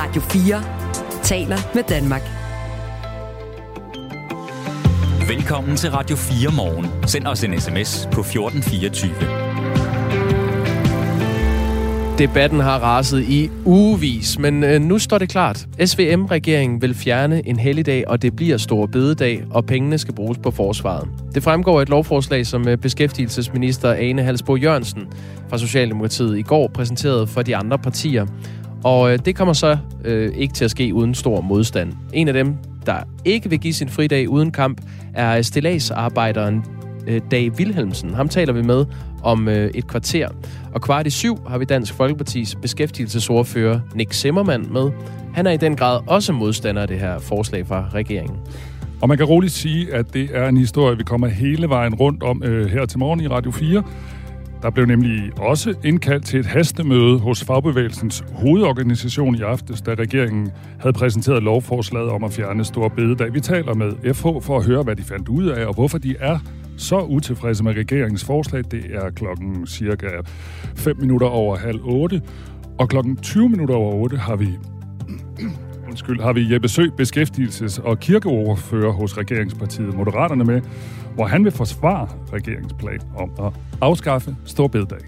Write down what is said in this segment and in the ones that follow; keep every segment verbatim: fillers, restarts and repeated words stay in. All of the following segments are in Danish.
Radio fire taler med Danmark. Velkommen til Radio fire Morgen. Send os en sms på fjorten fireogtyve. Debatten har raset i ugevis, men øh, nu står det klart. S V M-regeringen vil fjerne en helligdag, og det bliver store bededag, og pengene skal bruges på forsvaret. Det fremgår af et lovforslag, som beskæftigelsesminister Ane Halsboe-Jørgensen fra Socialdemokratiet i går præsenterede for de andre partier. Og øh, det kommer så øh, ikke til at ske uden stor modstand. En af dem, der ikke vil give sin fridag uden kamp, er stilladsarbejderen øh, Dag Wilhelmsen. Ham taler vi med om øh, et kvarter. Og kvart i syv har vi Dansk Folkepartis beskæftigelsesordfører Nick Zimmermann med. Han er i den grad også modstander af det her forslag fra regeringen. Og man kan roligt sige, at det er en historie, vi kommer hele vejen rundt om øh, her til morgen i Radio fire. Der blev nemlig også indkaldt til et hastemøde hos Fagbevægelsens hovedorganisation i aftes, da regeringen havde præsenteret lovforslaget om at fjerne store bededag. Vi taler med F H for at høre, hvad de fandt ud af, og hvorfor de er så utilfredse med regeringens forslag. Det er klokken cirka fem minutter over halv otte, og klokken tyve minutter over otte har vi, undskyld, har vi Jeppe Sø, beskæftigelses- og kirkeordfører hos regeringspartiet Moderaterne med, hvor han vil forsvare regeringsplan om at afskaffe store bededag.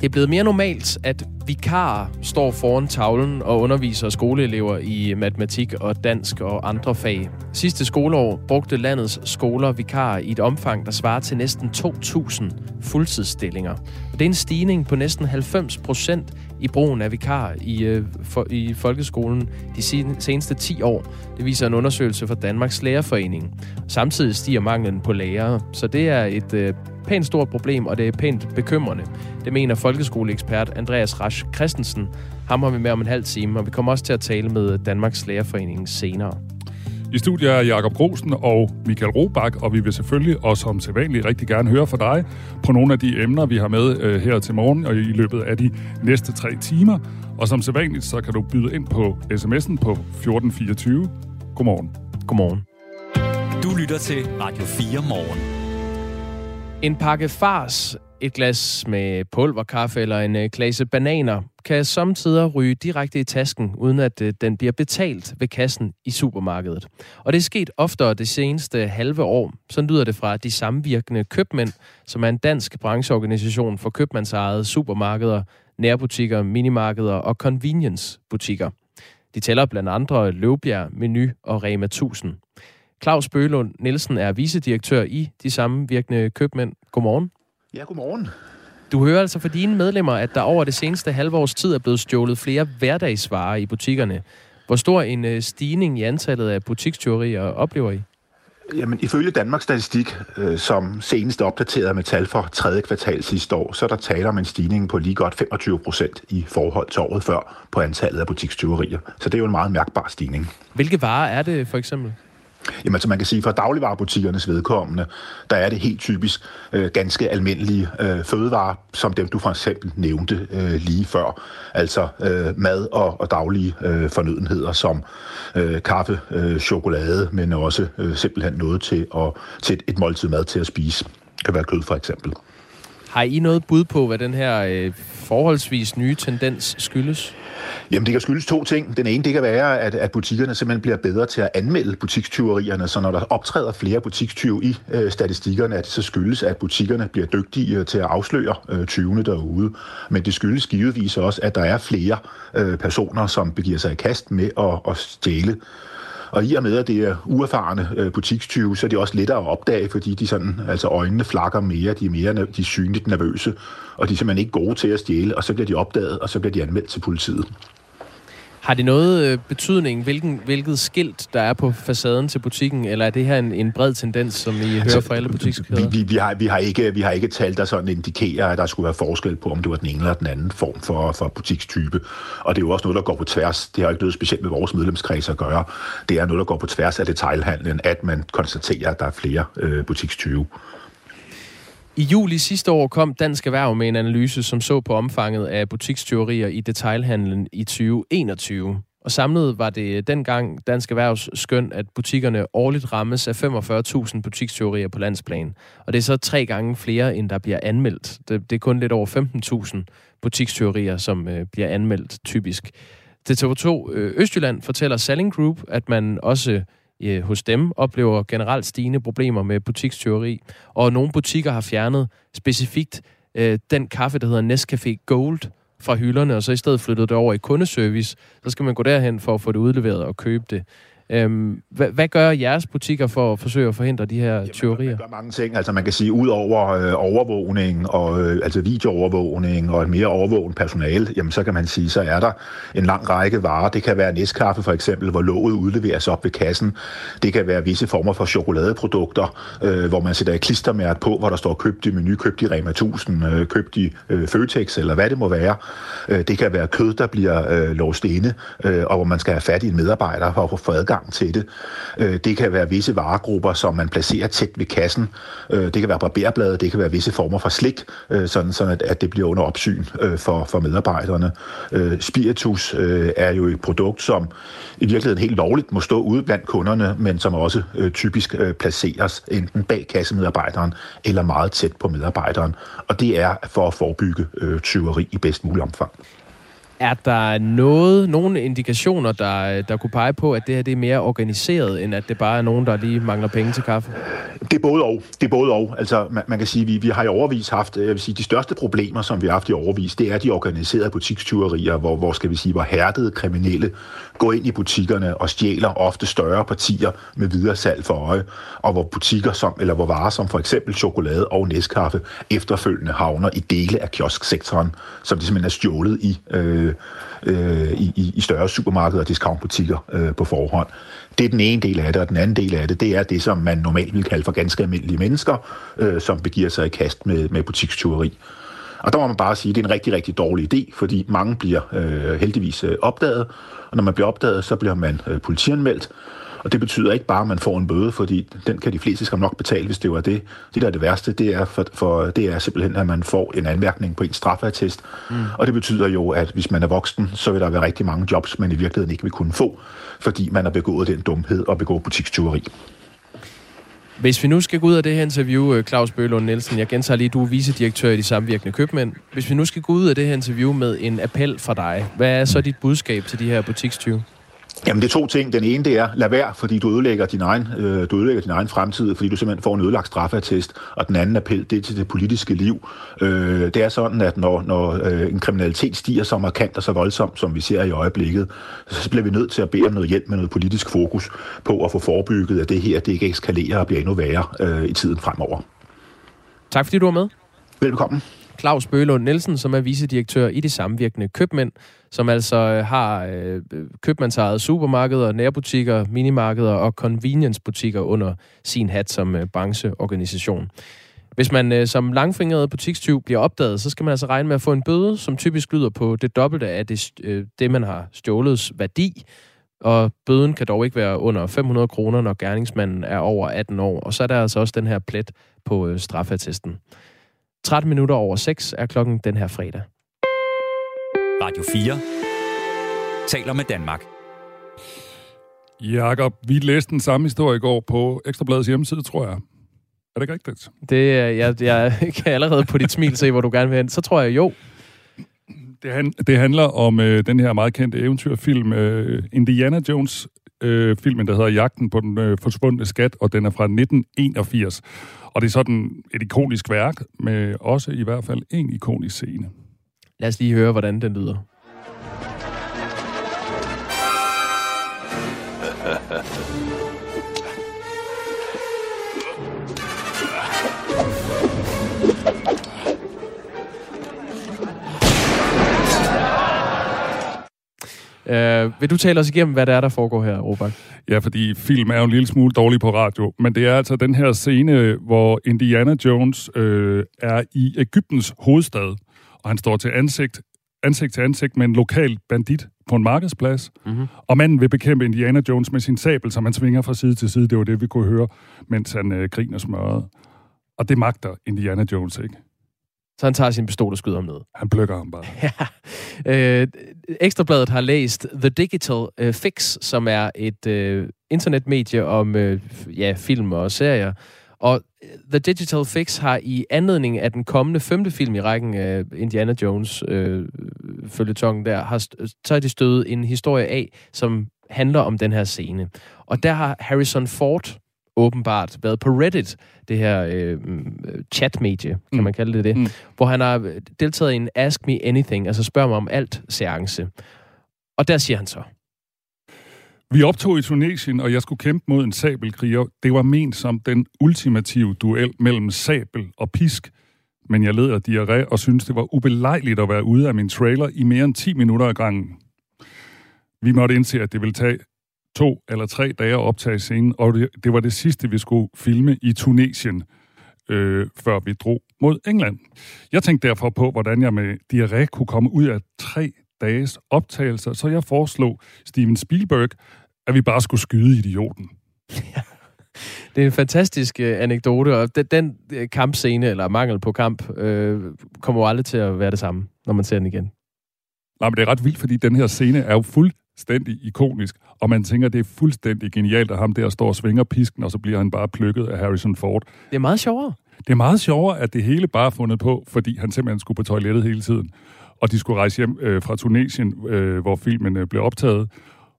Det er blevet mere normalt, at vikarer står foran tavlen og underviser skoleelever i matematik og dansk og andre fag. Sidste skoleår brugte landets skoler vikarer i et omfang, der svarer til næsten to tusind fuldtidsstillinger. Det er en stigning på næsten halvfems procent i brugen af vikarer i, for, i folkeskolen de seneste ti år. Det viser en undersøgelse fra Danmarks Lærerforening. Samtidig stiger manglen på lærere, så det er et pænt stort problem, og det er pænt bekymrende. Det mener folkeskoleekspert Andreas Rasch-Christensen. Ham har vi med om en halv time, og vi kommer også til at tale med Danmarks Lærerforening senere. I studiet er Jakob Grosen og Michael Robach, og vi vil selvfølgelig også som sædvanligt rigtig gerne høre fra dig på nogle af de emner, vi har med øh, her til morgen og i løbet af de næste tre timer. Og som sædvanligt, så kan du byde ind på sms'en på fjorten fireogtyve. Godmorgen. Godmorgen. Du lytter til Radio fire Morgen. En pakke fars, et glas med pulverkaffe eller en klasse bananer kan sommetider ryge direkte i tasken, uden at den bliver betalt ved kassen i supermarkedet. Og det er sket oftere det seneste halve år. Sådan lyder det fra De Samvirkende Købmænd, som er en dansk brancheorganisation for købmandsejede supermarkeder, nærbutikker, minimarkeder og convenience-butikker. De tæller blandt andre Løvbjerg, Meny og Rema tusind. Claus Bøhlund Nielsen er vicedirektør i De Samvirkende Købmænd. Godmorgen. Ja, godmorgen. Du hører altså fra dine medlemmer, at der over det seneste halve års tid er blevet stjålet flere hverdagsvarer i butikkerne. Hvor stor en stigning i antallet af butikstyverier oplever I? Jamen, ifølge Danmarks Statistik, øh, som senest opdateret med tal for tredje kvartal sidste år, så der taler om en stigning på lige godt femogtyve procent i forhold til året før på antallet af butikstyverier. Så det er jo en meget mærkbar stigning. Hvilke varer er det for eksempel? Jamen, så man kan sige, for dagligvarebutikkernes vedkommende, der er det helt typisk øh, ganske almindelige øh, fødevarer, som dem du for eksempel nævnte øh, lige før. Altså øh, mad og, og daglige øh, fornødenheder som øh, kaffe, øh, chokolade, men også øh, simpelthen noget til, at, til et, et måltid mad til at spise. Det kan være kød for eksempel. Har I noget bud på, hvad den her øh, forholdsvis nye tendens skyldes? Jamen, det kan skyldes to ting. Den ene, det kan være, at, at butikkerne simpelthen bliver bedre til at anmelde butikstyverierne, så når der optræder flere butikstyve i øh, statistikkerne, at det så skyldes, at butikkerne bliver dygtige til at afsløre øh, tyvene derude. Men det skyldes givetvis også, at der er flere øh, personer, som begiver sig i kast med at, at stjæle. Og i og med, at det er uerfarne butikstyve, så er det også lettere at opdage, fordi de sådan, altså øjnene flakker mere, de er mere de er synligt nervøse, og de er simpelthen ikke gode til at stjæle, og så bliver de opdaget, og så bliver de anmeldt til politiet. Har det noget betydning, hvilken, hvilket skilt der er på facaden til butikken, eller er det her en, en bred tendens, som I hører altså, fra alle butikskæder? Vi, vi, vi, har, vi, har ikke, vi har ikke tal, der sådan indikerer, at der skulle være forskel på, om det var den ene eller den anden form for, for butikstype. Og det er jo også noget, der går på tværs. Det har ikke noget specielt med vores medlemskreds at gøre. Det er noget, der går på tværs af detailhandlen, at man konstaterer, at der er flere øh, butikstyve. I juli sidste år kom Dansk Erhverv med en analyse, som så på omfanget af butikstyverier i detailhandlen i tyve enogtyve. Og samlet var det dengang Dansk Erhvervs skøn, at butikkerne årligt rammes af femogfyrre tusind butikstyverier på landsplan. Og det er så tre gange flere, end der bliver anmeldt. Det er kun lidt over femten tusind butikstyverier, som bliver anmeldt typisk. Det T V to Østjylland fortæller Salling Group, at man også øh, hos dem oplever generelt stigende problemer med butikstyveri, og nogle butikker har fjernet specifikt øh, den kaffe, der hedder Nescafé Gold, fra hylderne, og så i stedet flyttet det over i kundeservice. Så skal man gå derhen for at få det udleveret og købe det. Øhm, hvad, hvad gør jeres butikker for at forsøge at forhindre de her Jamen, tyverier? Man gør mange ting. Altså man kan sige, ud over øh, overvågning, og, øh, altså videoovervågning og et mere overvågende personale, jamen så kan man sige, så er der en lang række varer. Det kan være Nescafé for eksempel, hvor låget udleveres op ved kassen. Det kan være visse former for chokoladeprodukter, øh, hvor man sætter et klistermærke på, hvor der står købt i menu, købt i Rema tusind, øh, købt i øh, Føtex, eller hvad det må være. Øh, det kan være kød, der bliver øh, låst inde, øh, og hvor man skal have fat i en medarbejder for at få adgang til det. Det kan være visse varegrupper, som man placerer tæt ved kassen. Det kan være barberblade, det kan være visse former for slik, sådan, sådan at det bliver under opsyn for, for medarbejderne. Spiritus er jo et produkt, som i virkeligheden helt lovligt må stå ude blandt kunderne, men som også typisk placeres enten bag kassemedarbejderen eller meget tæt på medarbejderen. Og det er for at forebygge tyveri i bedst mulig omfang. Er der noget, nogle indikationer, der, der kunne pege på, at det her det er mere organiseret, end at det bare er nogen, der lige mangler penge til kaffe? Det er både og. Det er både og. Altså, man, man kan sige, vi, vi har i overvis haft, jeg vil sige, de største problemer, som vi har haft i overvis, det er de organiserede butikstyverier, hvor, hvor skal vi sige, hvor hærdede kriminelle går ind i butikkerne og stjæler ofte større partier med videre salg for øje, og hvor butikker som, eller hvor varer som for eksempel chokolade og næstkaffe efterfølgende havner i dele af kiosksektoren, som de simpelthen er stjålet i øh, I, i større supermarkeder og discountbutikker øh, på forhånd. Det er den ene del af det, og den anden del af det, det er det, som man normalt vil kalde for ganske almindelige mennesker, øh, som begiver sig i kast med, med butikstyveri. Og der må man bare sige, at det er en rigtig, rigtig dårlig idé, fordi mange bliver øh, heldigvis øh, opdaget, og når man bliver opdaget, så bliver man øh, politianmeldt. Og det betyder ikke bare, at man får en bøde, fordi den kan de fleste skal nok betale, hvis det var det. Det, der er det værste, det er, for, for, det er simpelthen, at man får en anmærkning på en straffeattest. Mm. Og det betyder jo, at hvis man er voksen, så vil der være rigtig mange jobs, man i virkeligheden ikke vil kunne få, fordi man har begået den dumhed og begået butikstyveri. Hvis vi nu skal gå ud af det her interview, Claus Bøhlund Nielsen, jeg gentager lige, du er vicedirektør i De Samvirkende Købmænd. Hvis vi nu skal gå ud af det her interview med en appel fra dig, hvad er så dit budskab til de her butikstyve? Jamen det er to ting. Den ene det er, lad være, fordi du ødelægger din egen, øh, du ødelægger din egen fremtid, fordi du simpelthen får en ødelagt straffeattest. Og den anden appel, det er til det politiske liv. Øh, det er sådan, at når, når øh, en kriminalitet stiger så markant og så voldsomt, som vi ser i øjeblikket, så bliver vi nødt til at bede om noget hjælp med noget politisk fokus på at få forebygget, at det her det ikke eskalerer og bliver endnu værre øh, i tiden fremover. Tak fordi du var med. Velkommen. Claus Bøhlund Nielsen, som er vicedirektør i De Samvirkende Købmænd, som altså har øh, købmandsejede supermarkeder, nærbutikker, minimarkeder og convenience-butikker under sin hat som øh, brancheorganisation. Hvis man øh, som langfingret butikstyv bliver opdaget, så skal man altså regne med at få en bøde, som typisk lyder på det dobbelte af det, øh, det man har stjålets værdi. Og bøden kan dog ikke være under fem hundrede kroner, når gerningsmanden er over atten år. Og så er der altså også den her plet på øh, straffattesten. tretten minutter over seks er klokken den her fredag. Radio fire taler med Danmark. Jakob, vi læste den samme historie i går på Ekstrabladets hjemmeside, tror jeg. Er det ikke rigtigt? Det, jeg, jeg kan allerede på dit smil se, hvor du gerne vil hen. Så tror jeg jo. Det, han, det handler om øh, den her meget kendte eventyrfilm, øh, Indiana Jones, øh, filmen, der hedder Jagten på den øh, forsvundne skat, og den er fra nitten enogfirs. Og det er sådan et ikonisk værk, med også i hvert fald en ikonisk scene. Lad os lige høre, hvordan den lyder. Øh, vil du tale os igennem, hvad det er, der foregår her, Robak? Ja, fordi film er jo en lille smule dårlig på radio, men det er altså den her scene, hvor Indiana Jones øh, er i Ægyptens hovedstad, og han står til ansigt, ansigt til ansigt med en lokal bandit på en markedsplads, mm-hmm. og manden vil bekæmpe Indiana Jones med sin sabel, som han svinger fra side til side. Det var det, vi kunne høre, mens han øh, griner smørret. Og det magter Indiana Jones ikke. Så han tager sin pistol og skyder ham ned. Han plukker ham bare. Ja. Øh, Ekstrabladet har læst The Digital øh, Fix, som er et øh, internetmedie om øh, ja, film og serier, Og The Digital Fix har i anledning af den kommende femte film i rækken af Indiana Jones øh, følgetongen der, har så de stødet en historie af, som handler om den her scene. Og der har Harrison Ford åbenbart været på Reddit, det her øh, chat-medie, kan mm. man kalde det det, mm. hvor han har deltaget i en Ask Me Anything, altså spørg mig om alt-seance. Og der siger han så: Vi optog i Tunesien, og jeg skulle kæmpe mod en sabelkriger. Det var ment som den ultimative duel mellem sabel og pisk, men jeg led af diarré og syntes, det var ubelejligt at være ude af min trailer i mere end ti minutter ad gangen. Vi måtte indse, at det ville tage to eller tre dage at optage scenen, og det, det var det sidste, vi skulle filme i Tunesien, øh, før vi drog mod England. Jeg tænkte derfor på, hvordan jeg med diarré kunne komme ud af tre dages optagelser, så jeg foreslog Steven Spielberg, at vi bare skulle skyde idioten. Ja, det er en fantastisk øh, anekdote, og den, den øh, kampscene, eller mangel på kamp, øh, kommer jo aldrig til at være det samme, når man ser den igen. Nej, men det er ret vildt, fordi den her scene er jo fuldstændig ikonisk, og man tænker, det er fuldstændig genialt, at ham der står og svinger pisken, og så bliver han bare plukket af Harrison Ford. Det er meget sjovere. Det er meget sjovere, at det hele bare er fundet på, fordi han simpelthen skulle på toilettet hele tiden. Og de skulle rejse hjem øh, fra Tunesien, øh, hvor filmen øh, blev optaget.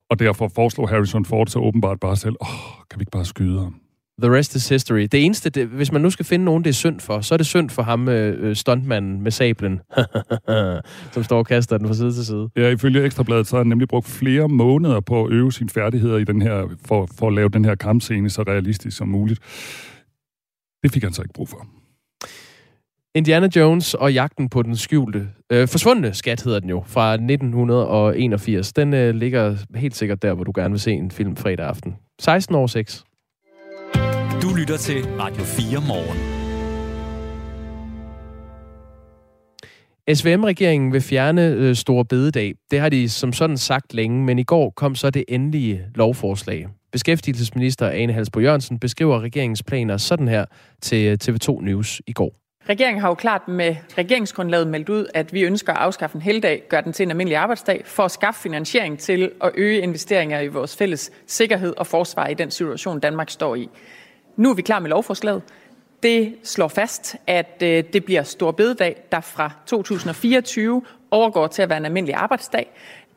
Og derfor foreslog Harrison Ford så åbenbart bare selv, åh, oh, kan vi ikke bare skyde ham? The rest is history. Det eneste, det, hvis man nu skal finde nogen, det er synd for, så er det synd for ham, øh, stuntmanden med sablen, som står og kaster den fra side til side. Ja, ifølge Ekstrabladet, så har han nemlig brugt flere måneder på at øve sine færdigheder i den her, for, for at lave den her kampscene så realistisk som muligt. Det fik han så ikke brug for. Indiana Jones og jagten på den skjulte, øh, forsvundne skat hedder den jo, fra nitten enogfirs. Den øh, ligger helt sikkert der, hvor du gerne vil se en film fredag aften. seksten år seks. Du lytter til Radio fire Morgen. S V M-regeringen vil fjerne øh, store bededag. Det har de som sådan sagt længe, men i går kom så det endelige lovforslag. Beskæftigelsesminister Ane Halsboe-Jørgensen beskriver regeringens planer sådan her til T V to News i går. Regeringen har jo klart med regeringsgrundlaget meldt ud, at vi ønsker at afskaffe en helligdag, gør den til en almindelig arbejdsdag, for at skaffe finansiering til at øge investeringer i vores fælles sikkerhed og forsvar i den situation, Danmark står i. Nu er vi klar med lovforslaget. Det slår fast, at det bliver Store Bededag, der fra to tusind fireogtyve overgår til at være en almindelig arbejdsdag.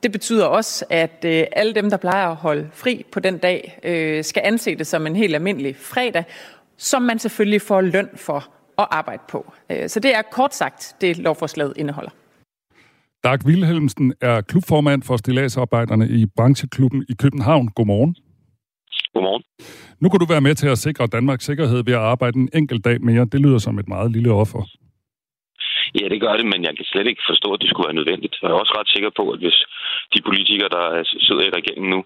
Det betyder også, at alle dem, der plejer at holde fri på den dag, skal anse det som en helt almindelig fredag, som man selvfølgelig får løn for at arbejde på. Så det er kort sagt, det lovforslaget indeholder. Dag Wilhelmsen er klubformand for stilladsarbejderne i brancheklubben i København. Godmorgen. Godmorgen. Nu kan du være med til at sikre Danmarks sikkerhed ved at arbejde en enkelt dag mere. Det lyder som et meget lille offer. Ja, det gør det, men jeg kan slet ikke forstå, at det skulle være nødvendigt. Jeg er også ret sikker på, at hvis de politikere, der sidder i regeringen nu,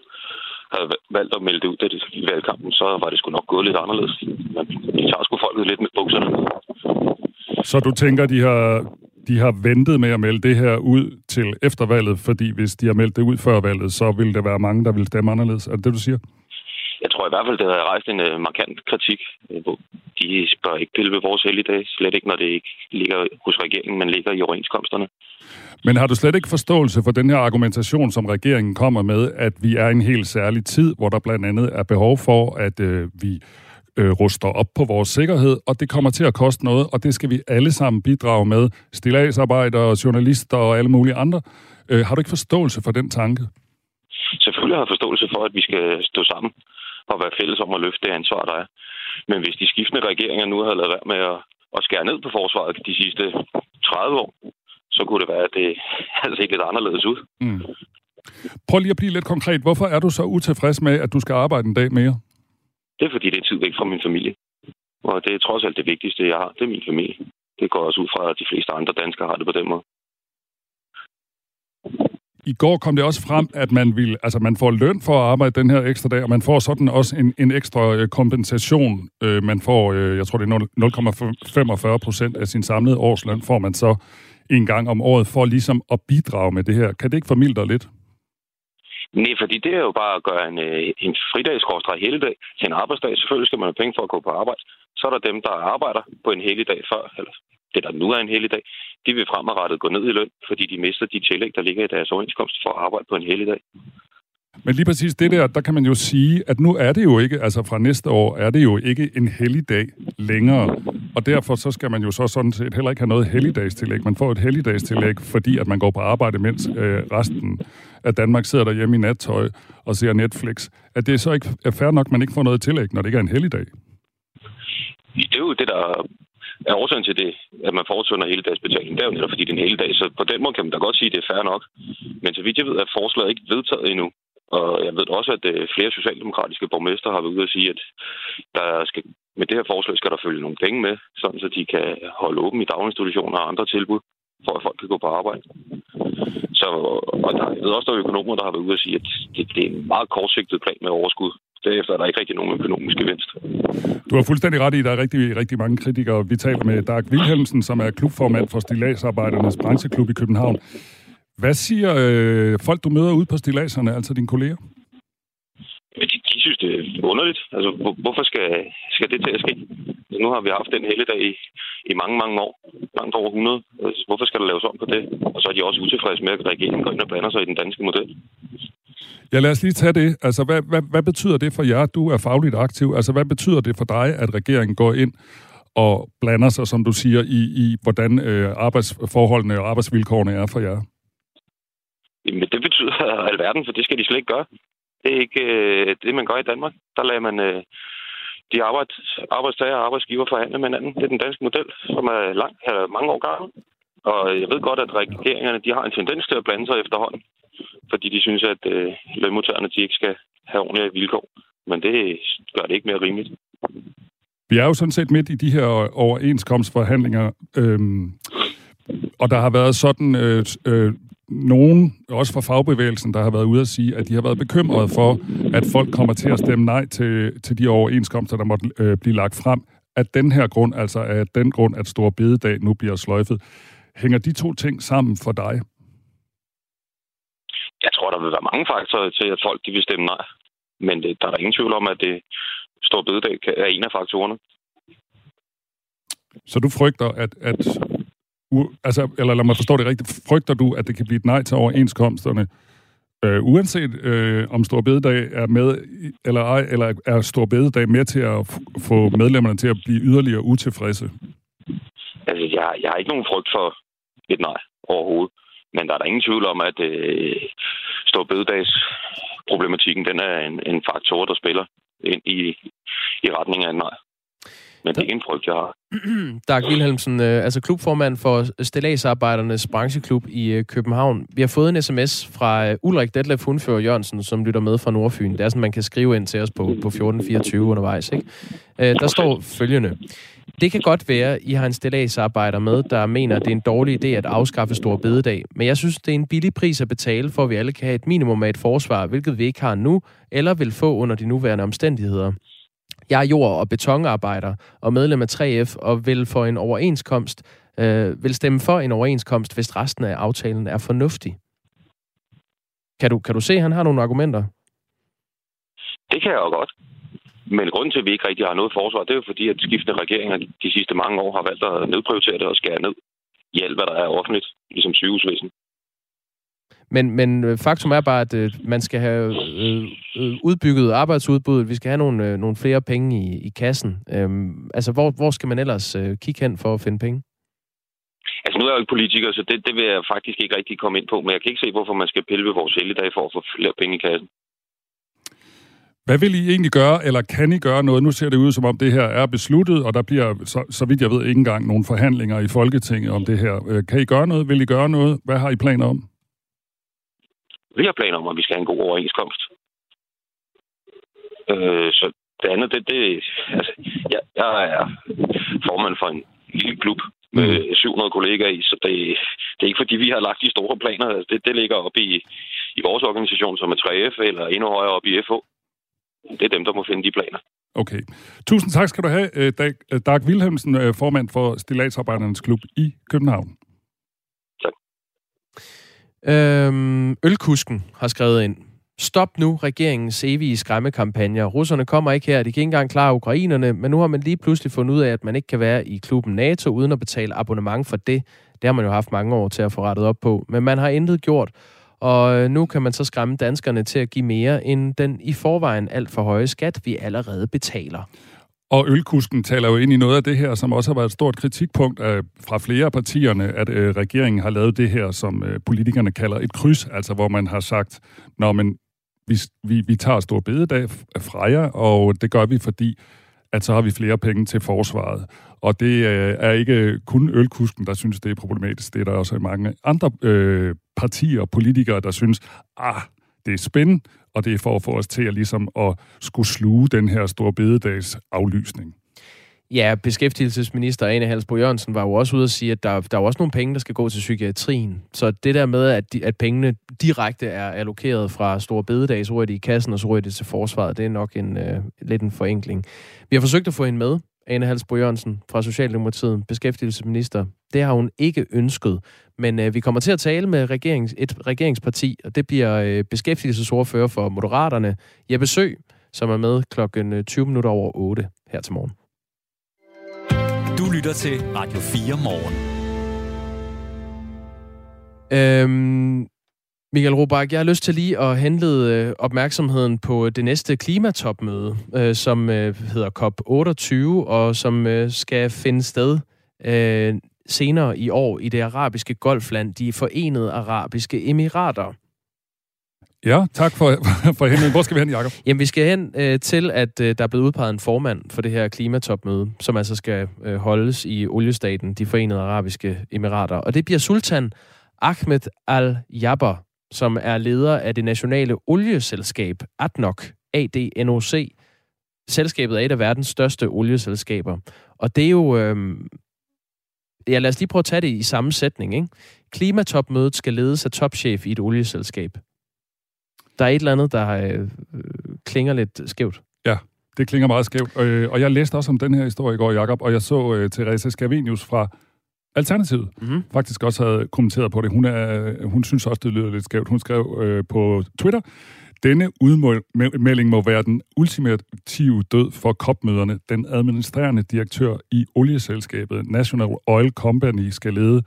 havde valgt at melde det ud af det i valgkampen, så var det sgu nok gået lidt anderledes. Men de tager sgu folket lidt med bukserne. Så du tænker, de har, de har ventet med at melde det her ud til eftervalget, fordi hvis de har meldt det ud før valget, så vil der være mange, der vil stemme anderledes. Er det det, du siger? Jeg tror i hvert fald, det havde rejst en øh, markant kritik. De bør ikke pille ved vores helligdag, slet ikke, når det ikke ligger hos regeringen, men ligger i overenskomsterne. Men har du slet ikke forståelse for den her argumentation, som regeringen kommer med, at vi er i en helt særlig tid, hvor der blandt andet er behov for, at øh, vi øh, ruster op på vores sikkerhed, og det kommer til at koste noget, og det skal vi alle sammen bidrage med, stilladsarbejdere, journalister og alle mulige andre. Øh, har du ikke forståelse for den tanke? Selvfølgelig har jeg forståelse for, at vi skal stå sammen og være fælles om at løfte det ansvar, der er. Men hvis de skiftende regeringer nu havde lavet værd med at, at skære ned på forsvaret de sidste tredive år, så kunne det være, at det havde set lidt anderledes ud. Mm. Prøv lige at blive lidt konkret. Hvorfor er du så utilfreds med, at du skal arbejde en dag mere? Det er, fordi det er tid væk fra min familie. Og det er trods alt det vigtigste, jeg har. Det er min familie. Det går også ud fra, at de fleste andre danskere har det på den måde. I går kom det også frem, at man vil, altså man får løn for at arbejde den her ekstra dag, og man får sådan også en, en ekstra kompensation. Man får, jeg tror det er nul komma femogfyrre procent af sin samlede årsløn, får man så en gang om året for ligesom at bidrage med det her. Kan det ikke formilde dig lidt? Nej, fordi det er jo bare at gøre en, en fridagskorstræk hele dag til en arbejdsdag. Selvfølgelig skal man have penge for at gå på arbejde. Så er der dem, der arbejder på en hel dag før, eller det der nu er en hel dag. De vil fremadrettet gå ned i løn, fordi de mister de tillæg, der ligger i deres overenskomst for at arbejde på en helligdag. Men lige præcis det der, der kan man jo sige, at nu er det jo ikke, altså fra næste år, er det jo ikke en helligdag længere. Og derfor så skal man jo så sådan set heller ikke have noget helligdagstillæg. Man får et helligdagstillæg, fordi at man går på arbejde, mens øh, resten af Danmark sidder derhjemme i nattøj og ser Netflix. At det så ikke er fair nok, at man ikke får noget tillæg, når det ikke er en helligdag? Det er jo det, der er årsagen til det, at man fortsætter hele dags betaling. Det er jo netop, fordi det er en helligdag. Så på den måde kan man da godt sige, at det er fair nok. Men så vidt jeg ved, at forslaget ikke er vedtaget endnu. Og jeg ved også, at flere socialdemokratiske borgmester har været ude at sige, at der skal, med det her forslag skal der følge nogle penge med, sådan så de kan holde åben i daginstitutioner og andre tilbud, for at folk kan gå på arbejde. Så, og der er også der er økonomer, der har været ude at sige, at det, det er en meget kortsigtet plan med overskud. Derefter er der ikke rigtig nogen økonomisk gevinst. Du har fuldstændig ret i, at der er rigtig, rigtig mange kritikere. Vi taler med Dag Wilhelmsen, som er klubformand for Stilladsarbejdernes Brancheklub i København. Hvad siger øh, folk, du møder ude på stilladserne, altså dine kolleger? Jamen, de, de synes, det er underligt. Altså, hvor, hvorfor skal, skal det til at ske? Nu har vi haft den helligdag i, i mange, mange år. Langt over hundrede. Altså, hvorfor skal der laves om på det? Og så er de også utilfredse med, at regeringen går ind og blander sig i den danske model. Ja, lad os lige tage det. Altså, hvad, hvad, hvad betyder det for jer? Du er fagligt aktiv. Altså, hvad betyder det for dig, at regeringen går ind og blander sig, som du siger, i, i hvordan øh, arbejdsforholdene og arbejdsvilkårene er for jer? Jamen, det betyder alverden, for det skal de slet ikke gøre. Det er ikke øh, det, man gør i Danmark. Der lader man øh, de arbejds, arbejdstager og arbejdsgiver forhandle med hinanden. Det er den danske model, som er langt, mange år gammel. Og jeg ved godt, at regeringerne de har en tendens til at blande sig efterhånden, fordi de synes, at øh, lønmodtagerne de ikke skal have ordentlige vilkår. Men det gør det ikke mere rimeligt. Vi er jo sådan set midt i de her overenskomstforhandlinger, øhm, og der har været sådan... Øh, øh, Nogen, også fra fagbevægelsen, der har været ude at sige, at de har været bekymrede for, at folk kommer til at stemme nej til, til de overenskomster, der måtte øh, blive lagt frem. At den her grund, altså af den grund, at Store Bededag nu bliver sløjfet. Hænger de to ting sammen for dig? Jeg tror, der vil være mange faktorer til, at folk de vil stemme nej. Men det, der er ingen tvivl om, at det Store Bededag er en af faktorerne. Så du frygter, at... at altså, eller lad mig forstå det rigtigt. Frygter du, at det kan blive et nej til overenskomsterne, øh, uanset øh, om Store Bededag er med eller ej, eller er Store Bededag med til at f- få medlemmerne til at blive yderligere utilfredse? Altså, jeg, jeg har ikke nogen frygt for et nej overhovedet. Men der er der ingen tvivl om, at øh, Store Bededagsproblematikken, den er en, en faktor, der spiller ind i, i retning af et nej. Men det er ikke en frygt, jeg har. Dag Wilhelmsen, altså klubformand for Stilladsarbejdernes Brancheklub i København. Vi har fået en sms fra Ulrik Detlef Hundfører Jørgensen, som lytter med fra Nordfyn. Det er sådan, man kan skrive ind til os på, på fjorten fireogtyve undervejs, ikke? Der står følgende. Det kan godt være, I har en stilladsarbejder med, der mener, det er en dårlig idé at afskaffe Store Bededag. Men jeg synes, det er en billig pris at betale, for at vi alle kan have et minimum af et forsvar, hvilket vi ikke har nu, eller vil få under de nuværende omstændigheder. Jeg er jord- og betonarbejder og medlem af tre F og vil for en overenskomst øh, vil stemme for en overenskomst, hvis resten af aftalen er fornuftig. Kan du kan du se, at han har nogle argumenter? Det kan jeg jo godt. Men grunden til, at vi ikke rigtig har noget forsvar, det er jo fordi, at skiftende regeringer de sidste mange år har valgt at nedprioritere det og skære ned i alt, hvad der er offentligt, ligesom sygehusvæsen. Men, men faktum er bare, at øh, man skal have øh, øh, udbygget arbejdsudbuddet. Vi skal have nogle, øh, nogle flere penge i, i kassen. Øhm, altså, hvor, hvor skal man ellers øh, kigge hen for at finde penge? Altså, nu er jeg jo ikke politiker, så det, det vil jeg faktisk ikke rigtig komme ind på. Men jeg kan ikke se, hvorfor man skal pille ved vores helligdag for at få flere penge i kassen. Hvad vil I egentlig gøre, eller kan I gøre noget? Nu ser det ud, som om det her er besluttet, og der bliver, så, så vidt jeg ved, ikke engang nogle forhandlinger i Folketinget om det her. Øh, kan I gøre noget? Vil I gøre noget? Hvad har I planer om? Vi har planer om, at vi skal have en god overenskomst. Øh, så det andet, det er... Altså, jeg, jeg er formand for en lille klub med syv hundrede kollegaer i, så det, det er ikke, fordi vi har lagt de store planer. Altså, det, det ligger oppe i, i vores organisation, som er tre F, eller endnu højere oppe i F H. Det er dem, der må finde de planer. Okay. Tusind tak skal du have, Dag, Dag Wilhelmsen, formand for Stilladsarbejdernes Klub i København. Øhm, Ølkusken har skrevet ind. Stop nu regeringens evige skræmmekampagner. Russerne kommer ikke her, de kan ikke engang klare ukrainerne, men nu har man lige pludselig fundet ud af, at man ikke kan være i klubben NATO uden at betale abonnement for det. Det har man jo haft mange år til at få rettet op på, men man har intet gjort. Og nu kan man så skræmme danskerne til at give mere end den i forvejen alt for høje skat, vi allerede betaler. Og ølkusken taler jo ind i noget af det her, som også har været et stort kritikpunkt af, fra flere partierne, at øh, regeringen har lavet det her, som øh, politikerne kalder et kryds, altså hvor man har sagt, nå, men vi, vi, vi tager stor bededag fra jer, og det gør vi, fordi at så har vi flere penge til forsvaret. Og det øh, er ikke kun ølkusken, der synes, det er problematisk. Det er der også mange andre øh, partier og politikere, der synes, ah, det er spændende, og det er for at få os til at, ligesom at skulle sluge den her store bededags aflysning. Ja, beskæftigelsesminister Ane Halsboe-Jørgensen var jo også ude at sige, at der, der er også nogle penge, der skal gå til psykiatrien. Så det der med, at, de, at pengene direkte er allokeret fra store bededags, så ryger det i kassen, og så ryger det til forsvaret, det er nok en, øh, lidt en forenkling. Vi har forsøgt at få hende med, Ane Halsboe-Jørgensen fra Socialdemokratiet, beskæftigelsesminister. Det har hun ikke ønsket. Men øh, vi kommer til at tale med regerings, et regeringsparti, og det bliver øh, beskæftigelsesordfører for Moderaterne, Jeppe Sø, som er med klokken tyve minutter over otte her til morgen. Du lytter til Radio fire Morgen. Øhm, Michael Robach, jeg har lyst til lige at henlede opmærksomheden på det næste klimatopmøde, øh, som øh, hedder C O P otteogtyve, og som øh, skal finde sted øh, senere i år i det arabiske golfland, de Forenede Arabiske Emirater. Ja, tak for, for henvendelsen. Hvor skal vi hen, Jacob? Jamen, vi skal hen øh, til, at øh, der er blevet udpeget en formand for det her klimatopmøde, som altså skal øh, holdes i oliestaten, de Forenede Arabiske Emirater. Og det bliver sultan Ahmed al-Jaber, som er leder af det nationale olieselskab ADNOC, A D N O C. Selskabet er et af verdens største olieselskaber. Og det er jo... Øh, Ja, lad os lige prøve at tage det i samme sætning, ikke? Klimatopmødet skal ledes af topchef i et olieselskab. Der er et eller andet, der øh, klinger lidt skævt. Ja, det klinger meget skævt. Øh, og jeg læste også om den her historie i går, Jacob, og jeg så øh, Theresa Scavenius fra Alternativet. Mm-hmm. Faktisk også havde kommenteret på det. Hun, er, hun synes også, det lyder lidt skævt. Hun skrev øh, på Twitter, denne udmelding må være den ultimative død for C O P-møderne. Den administrerende direktør i olieselskabet National Oil Company skal lede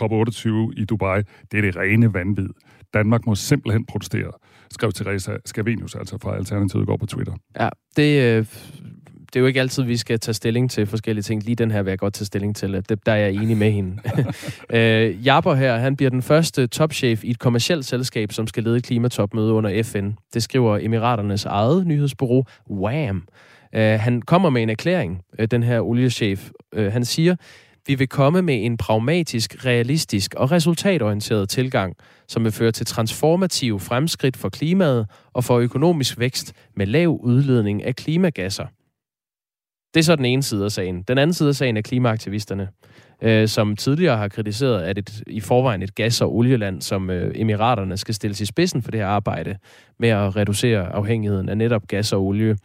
C O P otteogtyve i Dubai. Det er det rene vanvid. Danmark må simpelthen protestere, skrev Theresa Scavenius, altså fra Alternativet, går på Twitter. Ja, det, det er jo ikke altid, vi skal tage stilling til forskellige ting. Lige den her vil jeg godt tage stilling til. Det, der er jeg enig med hende. øh, Jabber her, han bliver den første topchef i et kommercielt selskab, som skal lede klimatopmøde under F N. Det skriver Emiraternes eget nyhedsbureau, Wham. Øh, han kommer med en erklæring, øh, den her oliechef. Øh, han siger, vi vil komme med en pragmatisk, realistisk og resultatorienteret tilgang, som vil føre til transformative fremskridt for klimaet og for økonomisk vækst med lav udledning af klimagasser. Det er så den ene side af sagen. Den anden side af sagen er klimaaktivisterne, øh, som tidligere har kritiseret, at et, i forvejen et gas- og olieland, som øh, Emiraterne skal stilles i spidsen for det her arbejde med at reducere afhængigheden af netop gas og olie.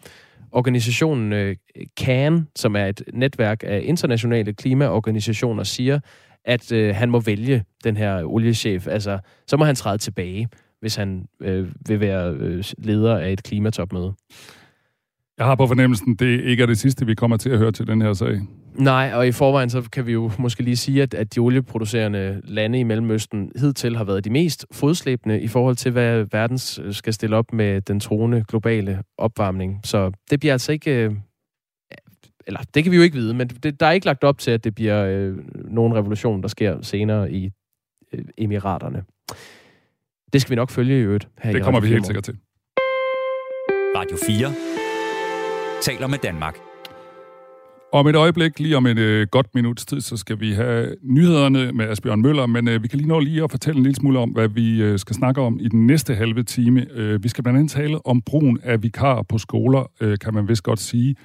Organisationen øh, C A N, som er et netværk af internationale klimaorganisationer, siger, at øh, han må vælge den her oliechef. Altså, så må han træde tilbage, hvis han øh, vil være øh, leder af et klimatopmøde. Jeg har på fornemmelsen, det ikke er det sidste, vi kommer til at høre til den her sag. Nej, og i forvejen så kan vi jo måske lige sige, at, at de olieproducerende lande i Mellemøsten hidtil har været de mest fodslæbende i forhold til, hvad verden skal stille op med den truende globale opvarmning. Så det bliver altså ikke... Eller, det kan vi jo ikke vide, men det, der er ikke lagt op til, at det bliver øh, nogen revolution, der sker senere i øh, Emiraterne. Det skal vi nok følge i øvrigt. Her det kommer vi helt sikkert til. Radio fire taler med Danmark. Om et øjeblik, lige om et øh, godt minuts tid, så skal vi have nyhederne med Asbjørn Møller, men øh, vi kan lige nå lige at fortælle en lille smule om, hvad vi øh, skal snakke om i den næste halve time. Øh, vi skal blandt andet tale om brugen af vikarer på skoler, øh, kan man vist godt sige,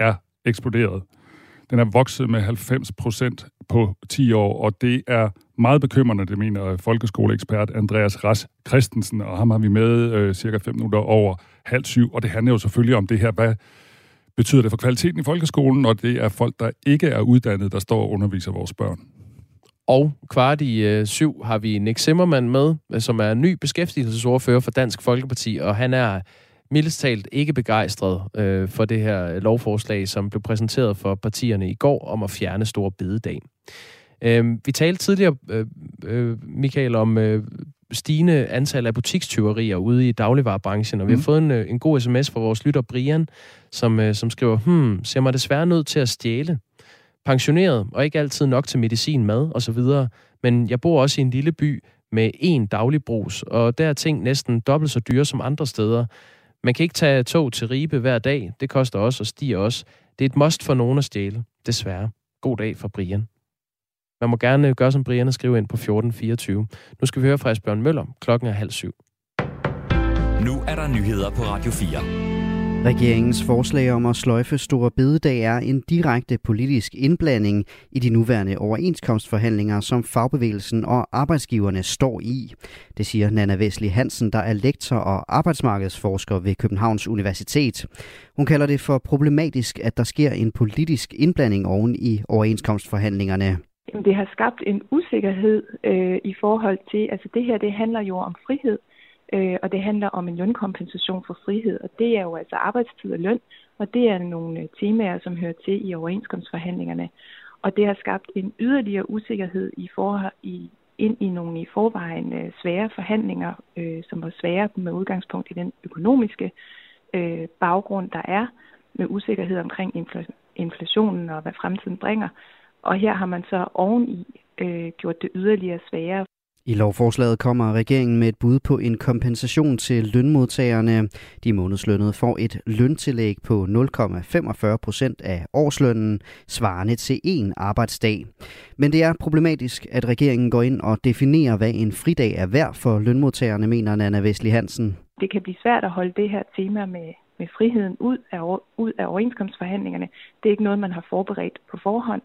er eksploderet. Den er vokset med halvfems procent på ti år, og det er meget bekymrende, det mener folkeskoleekspert Andreas Rasch-Christensen, og ham har vi med øh, cirka fem minutter over halv syv, og det handler jo selvfølgelig om det her, hvad betyder det for kvaliteten i folkeskolen, og det er folk, der ikke er uddannet, der står og underviser vores børn. Og kvart i øh, syv har vi Nick Zimmermann med, som er ny beskæftigelsesordfører for Dansk Folkeparti, og han er mildest talt ikke begejstret øh, for det her lovforslag, som blev præsenteret for partierne i går om at fjerne store bededag. Øh, vi talte tidligere, øh, øh, Michael, om øh, stigende antal af butikstyverier ude i dagligvarebranchen, og vi har mm. fået en, en god sms fra vores lytter Brian, som, som skriver, hmm, ser mig desværre nødt til at stjæle. Pensioneret, og ikke altid nok til medicin, mad osv., men jeg bor også i en lille by med én daglig brus, og der er ting næsten dobbelt så dyre som andre steder. Man kan ikke tage tog til Ribe hver dag, det koster også og stiger også. Det er et must for nogen at stjæle, desværre. God dag for Brian. Man må gerne gøre som Brian og skrive ind på fjorten fireogtyve. Nu skal vi høre fra Asbjørn Møller. Klokken er halv syv. Nu er der nyheder på Radio fire. Regeringens forslag om at sløjfe store bededag er en direkte politisk indblanding i de nuværende overenskomstforhandlinger, som fagbevægelsen og arbejdsgiverne står i. Det siger Nana Vesli Hansen, der er lektor og arbejdsmarkedsforsker ved Københavns Universitet. Hun kalder det for problematisk, at der sker en politisk indblanding oven i overenskomstforhandlingerne. Det har skabt en usikkerhed øh, i forhold til, altså det her det handler jo om frihed. Og det handler om en lønkompensation for frihed, og det er jo altså arbejdstid og løn, og det er nogle temaer, som hører til i overenskomstforhandlingerne. Og det har skabt en yderligere usikkerhed i forhold, i, ind i nogle i forvejen svære forhandlinger, øh, som var svære med udgangspunkt i den økonomiske øh, baggrund, der er, med usikkerhed omkring inflationen og hvad fremtiden bringer. Og her har man så oveni øh, gjort det yderligere sværere. I lovforslaget kommer regeringen med et bud på en kompensation til lønmodtagerne. De månedslønnede får et løntillæg på nul komma femogfyrre procent af årslønnen, svarende til én arbejdsdag. Men det er problematisk, at regeringen går ind og definerer, hvad en fridag er værd for lønmodtagerne, mener Nana Vesli Hansen. Det kan blive svært at holde det her tema med, med friheden ud af, ud af overenskomstforhandlingerne. Det er ikke noget, man har forberedt på forhånd.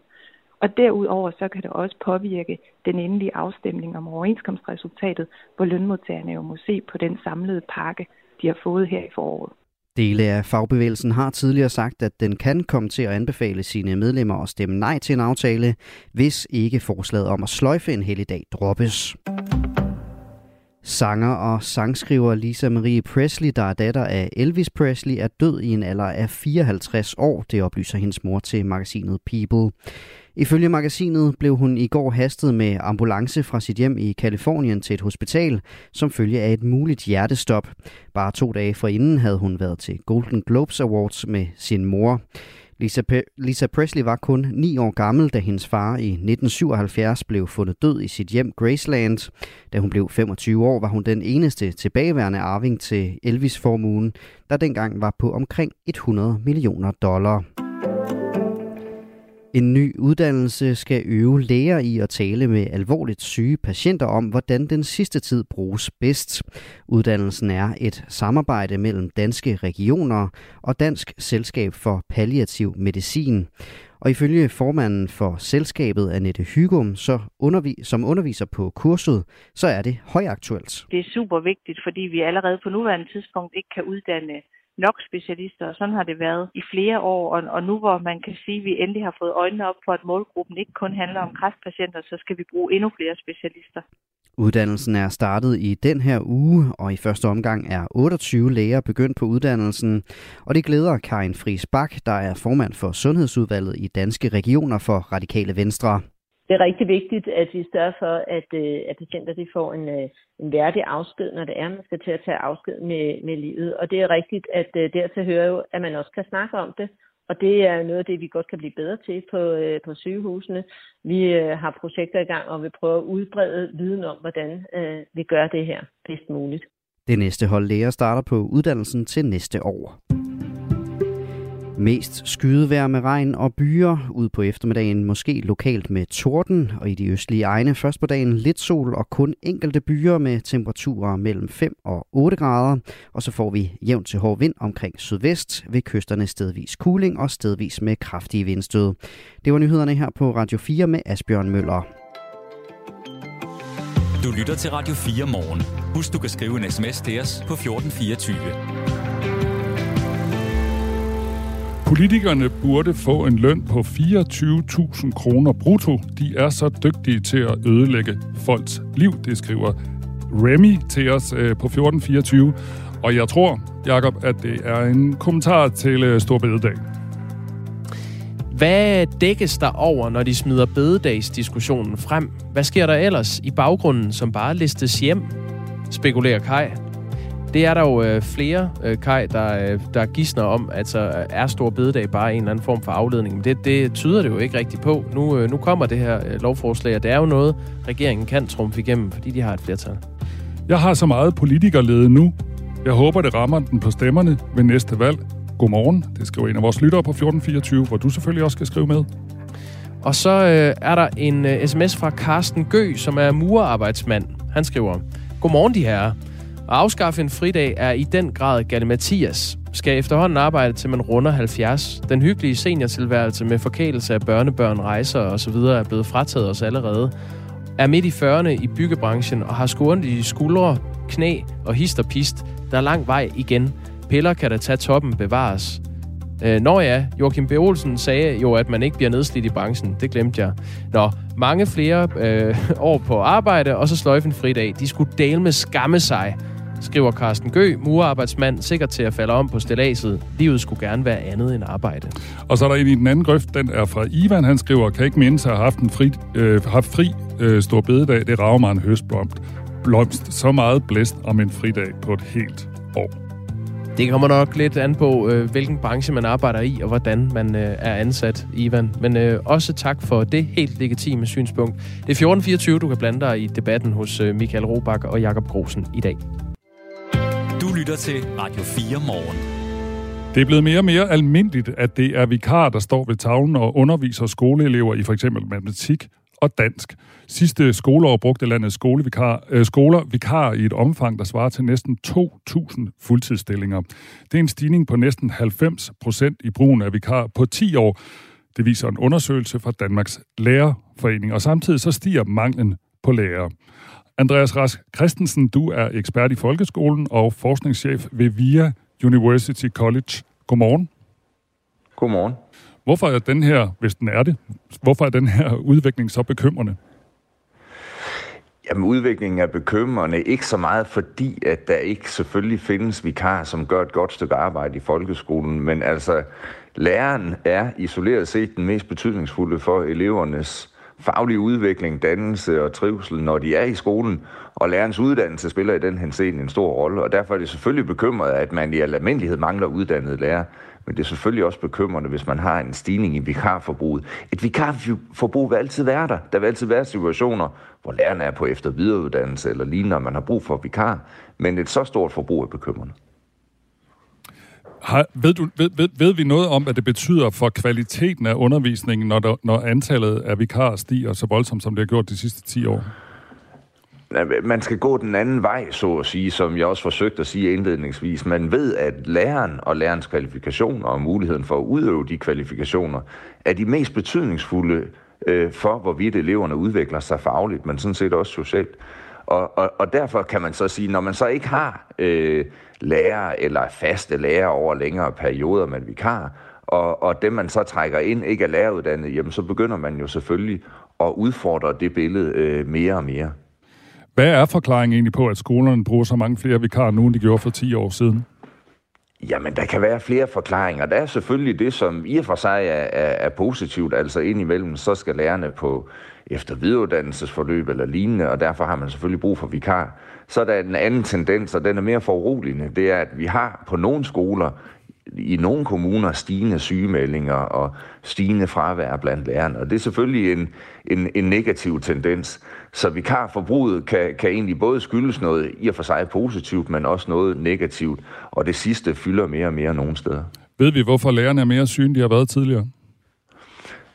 Og derudover så kan det også påvirke den endelige afstemning om overenskomstresultatet, hvor lønmodtagerne jo må se på den samlede pakke, de har fået her i foråret. Dele af fagbevægelsen har tidligere sagt, at den kan komme til at anbefale sine medlemmer at stemme nej til en aftale, hvis ikke forslaget om at sløjfe en helligdag droppes. Sanger og sangskriver Lisa Marie Presley, der er datter af Elvis Presley, er død i en alder af fireoghalvtreds år, det oplyser hendes mor til magasinet People. Ifølge magasinet blev hun i går hastet med ambulance fra sit hjem i Californien til et hospital, som følge af et muligt hjertestop. Bare to dage forinden havde hun været til Golden Globes Awards med sin mor. Lisa, Pe- Lisa Presley var kun ni år gammel, da hendes far i nitten syvoghalvfjerds blev fundet død i sit hjem Graceland. Da hun blev femogtyve år, var hun den eneste tilbageværende arving til Elvis-formuen, der dengang var på omkring hundrede millioner dollar. En ny uddannelse skal øve læger i at tale med alvorligt syge patienter om, hvordan den sidste tid bruges bedst. Uddannelsen er et samarbejde mellem Danske Regioner og Dansk Selskab for Palliativ Medicin. Og ifølge formanden for selskabet, Annette Hygum, så undervi- som underviser på kurset, så er det højaktuelt. Det er super vigtigt, fordi vi allerede på nuværende tidspunkt ikke kan uddanne nok specialister, og sådan har det været i flere år, og, og nu hvor man kan sige, at vi endelig har fået øjnene op for, at målgruppen ikke kun handler om kræftpatienter, så skal vi bruge endnu flere specialister. Uddannelsen er startet i den her uge, og i første omgang er otteogtyve læger begyndt på uddannelsen, og det glæder Karin Friis Bak, der er formand for Sundhedsudvalget i Danske Regioner for Radikale Venstre. Det er rigtig vigtigt, at vi sørger for, at, at patienter de får en, en værdig afsked, når det er, man skal til at tage afsked med, med livet. Og det er rigtigt, at dertil hører jo, at man også kan snakke om det. Og det er noget af det, vi godt kan blive bedre til på, på sygehusene. Vi har projekter i gang, og vi prøver at udbrede viden om, hvordan vi gør det her bedst muligt. Det næste hold læger starter på uddannelsen til næste år. Mest skydevejr med regn og byer, ud på eftermiddagen måske lokalt med torden, og i de østlige egne først på dagen lidt sol og kun enkelte byer med temperaturer mellem fem og otte grader, og så får vi jævn til hård vind omkring sydvest, ved kysterne stedvis kuling og stedvis med kraftige vindstød. Det var nyhederne her på Radio fire med Asbjørn Møller. Du lytter til Radio fire morgen. Husk, du kan skrive en sms til os på fjorten fireogtyve. Politikerne burde få en løn på fireogtyve tusind kroner brutto. De er så dygtige til at ødelægge folks liv, det skriver Remy til os på fjorten fireogtyve. Og jeg tror, Jakob, at det er en kommentar til Stor Bededag. Hvad dækkes der over, når de smider bededagsdiskussionen frem? Hvad sker der ellers i baggrunden, som bare listes hjem? spekulerer Kai. Det er der jo øh, flere, øh, Kai, der, øh, der gisner om, altså er Store Bededag bare en eller anden form for afledning. Men det, det tyder det jo ikke rigtigt på. Nu, øh, nu kommer det her øh, lovforslag, og det er jo noget, regeringen kan trumfe igennem, fordi de har et flertal. Jeg har så meget politikerlede nu. Jeg håber, det rammer den på stemmerne ved næste valg. Godmorgen. Det skriver en af vores lyttere på fjorten fireogtyve, hvor du selvfølgelig også skal skrive med. Og så øh, er der en øh, sms fra Carsten Gø, som er murerarbejdsmand. Han skriver, godmorgen de herrer. At afskaffe en fridag er i den grad galimatias. Skal efterhånden arbejde til man runder halvfjerds. Den hyggelige seniortilværelse med forkælelse af børnebørn, rejser osv. er blevet frataget os allerede. Er midt i fyrrerne i byggebranchen og har skorne skuldre, knæ og hist og pist. Der er lang vej igen. Piller kan da tage toppen, bevares. Øh, Nå ja, Joachim B. Olsen sagde jo, at man ikke bliver nedslidt i branchen. Det glemte jeg. Nå, mange flere øh, år på arbejde, og så sløjfe en fridag. De skulle dele med skamme sig, skriver Carsten Gø, murerarbejdsmand, sikkert til at falde om på stilladset. Livet skulle gerne være andet end arbejde. Og så er der en i den anden grøft, den er fra Ivan. Han skriver, kan ikke mindes at have haft en fri, øh, haft fri øh, stor bededag. Det rager mig en høstblomst. Blomst. Så meget blæst om en fridag på et helt år. Det kommer nok lidt an på, øh, hvilken branche man arbejder i, og hvordan man øh, er ansat, Ivan. Men øh, også tak for det helt legitime synspunkt. Det er fjorten fireogtyve, du kan blande dig i debatten hos øh, Michael Robach og Jakob Grosen i dag. Du lytter til Radio fire Morgen. Det er blevet mere og mere almindeligt, at det er vikarer, der står ved tavlen og underviser skoleelever i for eksempel matematik og dansk. Sidste skoleår brugte landets skolevikar, øh, skoler vikarer i et omfang, der svarer til næsten to tusind fuldtidsstillinger. Det er en stigning på næsten halvfems procent i brugen af vikarer på ti år. Det viser en undersøgelse fra Danmarks Lærerforening, og samtidig så stiger manglen på lærere. Andreas Rasch-Christensen, du er ekspert i folkeskolen og forskningschef ved V I A University College. Godmorgen. Godmorgen. Hvorfor er den her, hvis den er det, hvorfor er den her udvikling så bekymrende? Jamen, udviklingen er bekymrende. Ikke så meget fordi, at der ikke selvfølgelig findes vikarer, som gør et godt stykke arbejde i folkeskolen, men altså, læreren er isoleret set den mest betydningsfulde for elevernes faglig udvikling, dannelse og trivsel, når de er i skolen, og lærernes uddannelse spiller i den henseende en stor rolle, og derfor er det selvfølgelig bekymret, at man i almindelighed mangler uddannede lærere, men det er selvfølgelig også bekymrende, hvis man har en stigning i vikarforbruget. Et vikarforbrug vil altid være der. Der vil altid være situationer, hvor lærerne er på efter- og videreuddannelse eller lignende, og man har brug for vikar, men et så stort forbrug er bekymrende. Har, ved, du, ved, ved, ved vi noget om, hvad det betyder for kvaliteten af undervisningen, når, der, når antallet af vikarer stiger så voldsomt, som det har gjort de sidste ti år? Man skal gå den anden vej, så at sige, som jeg også forsøgte at sige indledningsvis. Man ved, at læreren og lærerens kvalifikationer og muligheden for at udøve de kvalifikationer er de mest betydningsfulde øh, for, hvorvidt eleverne udvikler sig fagligt, men sådan set også socialt. Og, og, og derfor kan man så sige, når man så ikke har øh, lærer eller faste lærer over længere perioder, man vikar, og, og dem man så trækker ind ikke er læreruddannet, jamen så begynder man jo selvfølgelig at udfordre det billede øh, mere og mere. Hvad er forklaringen egentlig på, at skolerne bruger så mange flere vikarer nu, end de gjorde for ti år siden? Jamen, der kan være flere forklaringer. Der er selvfølgelig det, som i og for sig er, er, er positivt, altså indimellem, så skal lærerne på efter- og videreuddannelsesforløb eller lignende, og derfor har man selvfølgelig brug for vikar. Så er der en anden tendens, og den er mere foruroligende, det er, at vi har på nogle skoler, i nogle kommuner, stigende sygemeldinger og stigende fravær blandt lærerne, og det er selvfølgelig en, en, en negativ tendens. Så vikarforbruget kan, kan egentlig både skyldes noget i og for sig positivt, men også noget negativt, og det sidste fylder mere og mere nogle steder. Ved vi, hvorfor lærerne er mere syge, end de har været tidligere?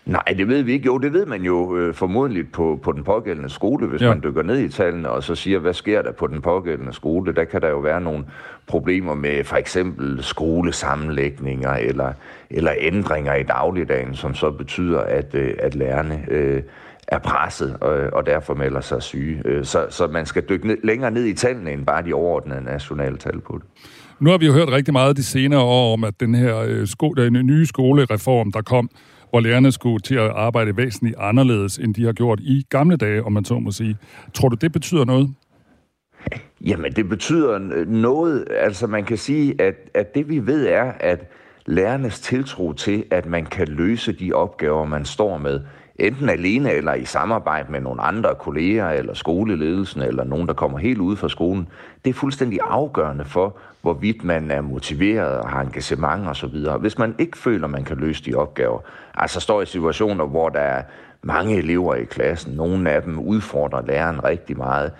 Nej, det ved vi ikke. Jo, det ved man jo øh, formodentlig på, på den pågældende skole, hvis ja. man dykker ned i tallene og så siger, hvad sker der på den pågældende skole? Der kan der jo være nogle problemer med for eksempel skolesammenlægninger eller, eller ændringer i dagligdagen, som så betyder, at, øh, at lærerne øh, er presset øh, og derfor melder sig syge. Øh, så, så man skal dykke ned, længere ned i tallene end bare de overordnede nationale tal på det. Nu har vi jo hørt rigtig meget de senere år om, at den her øh, sko- den nye skolereform, der kom, hvor lærerne skulle til at arbejde væsentligt anderledes, end de har gjort i gamle dage, om man så må sige. Tror du, det betyder noget? Jamen, det betyder noget. Altså, man kan sige, at, at det vi ved er, at lærernes tiltro til, at man kan løse de opgaver, man står med, enten alene eller i samarbejde med nogle andre kolleger eller skoleledelsen eller nogen, der kommer helt ude fra skolen, det er fuldstændig afgørende for, hvorvidt man er motiveret og har engagement osv. Hvis man ikke føler, man kan løse de opgaver, altså står i situationer, hvor der er mange elever i klassen, nogle af dem udfordrer læreren rigtig meget,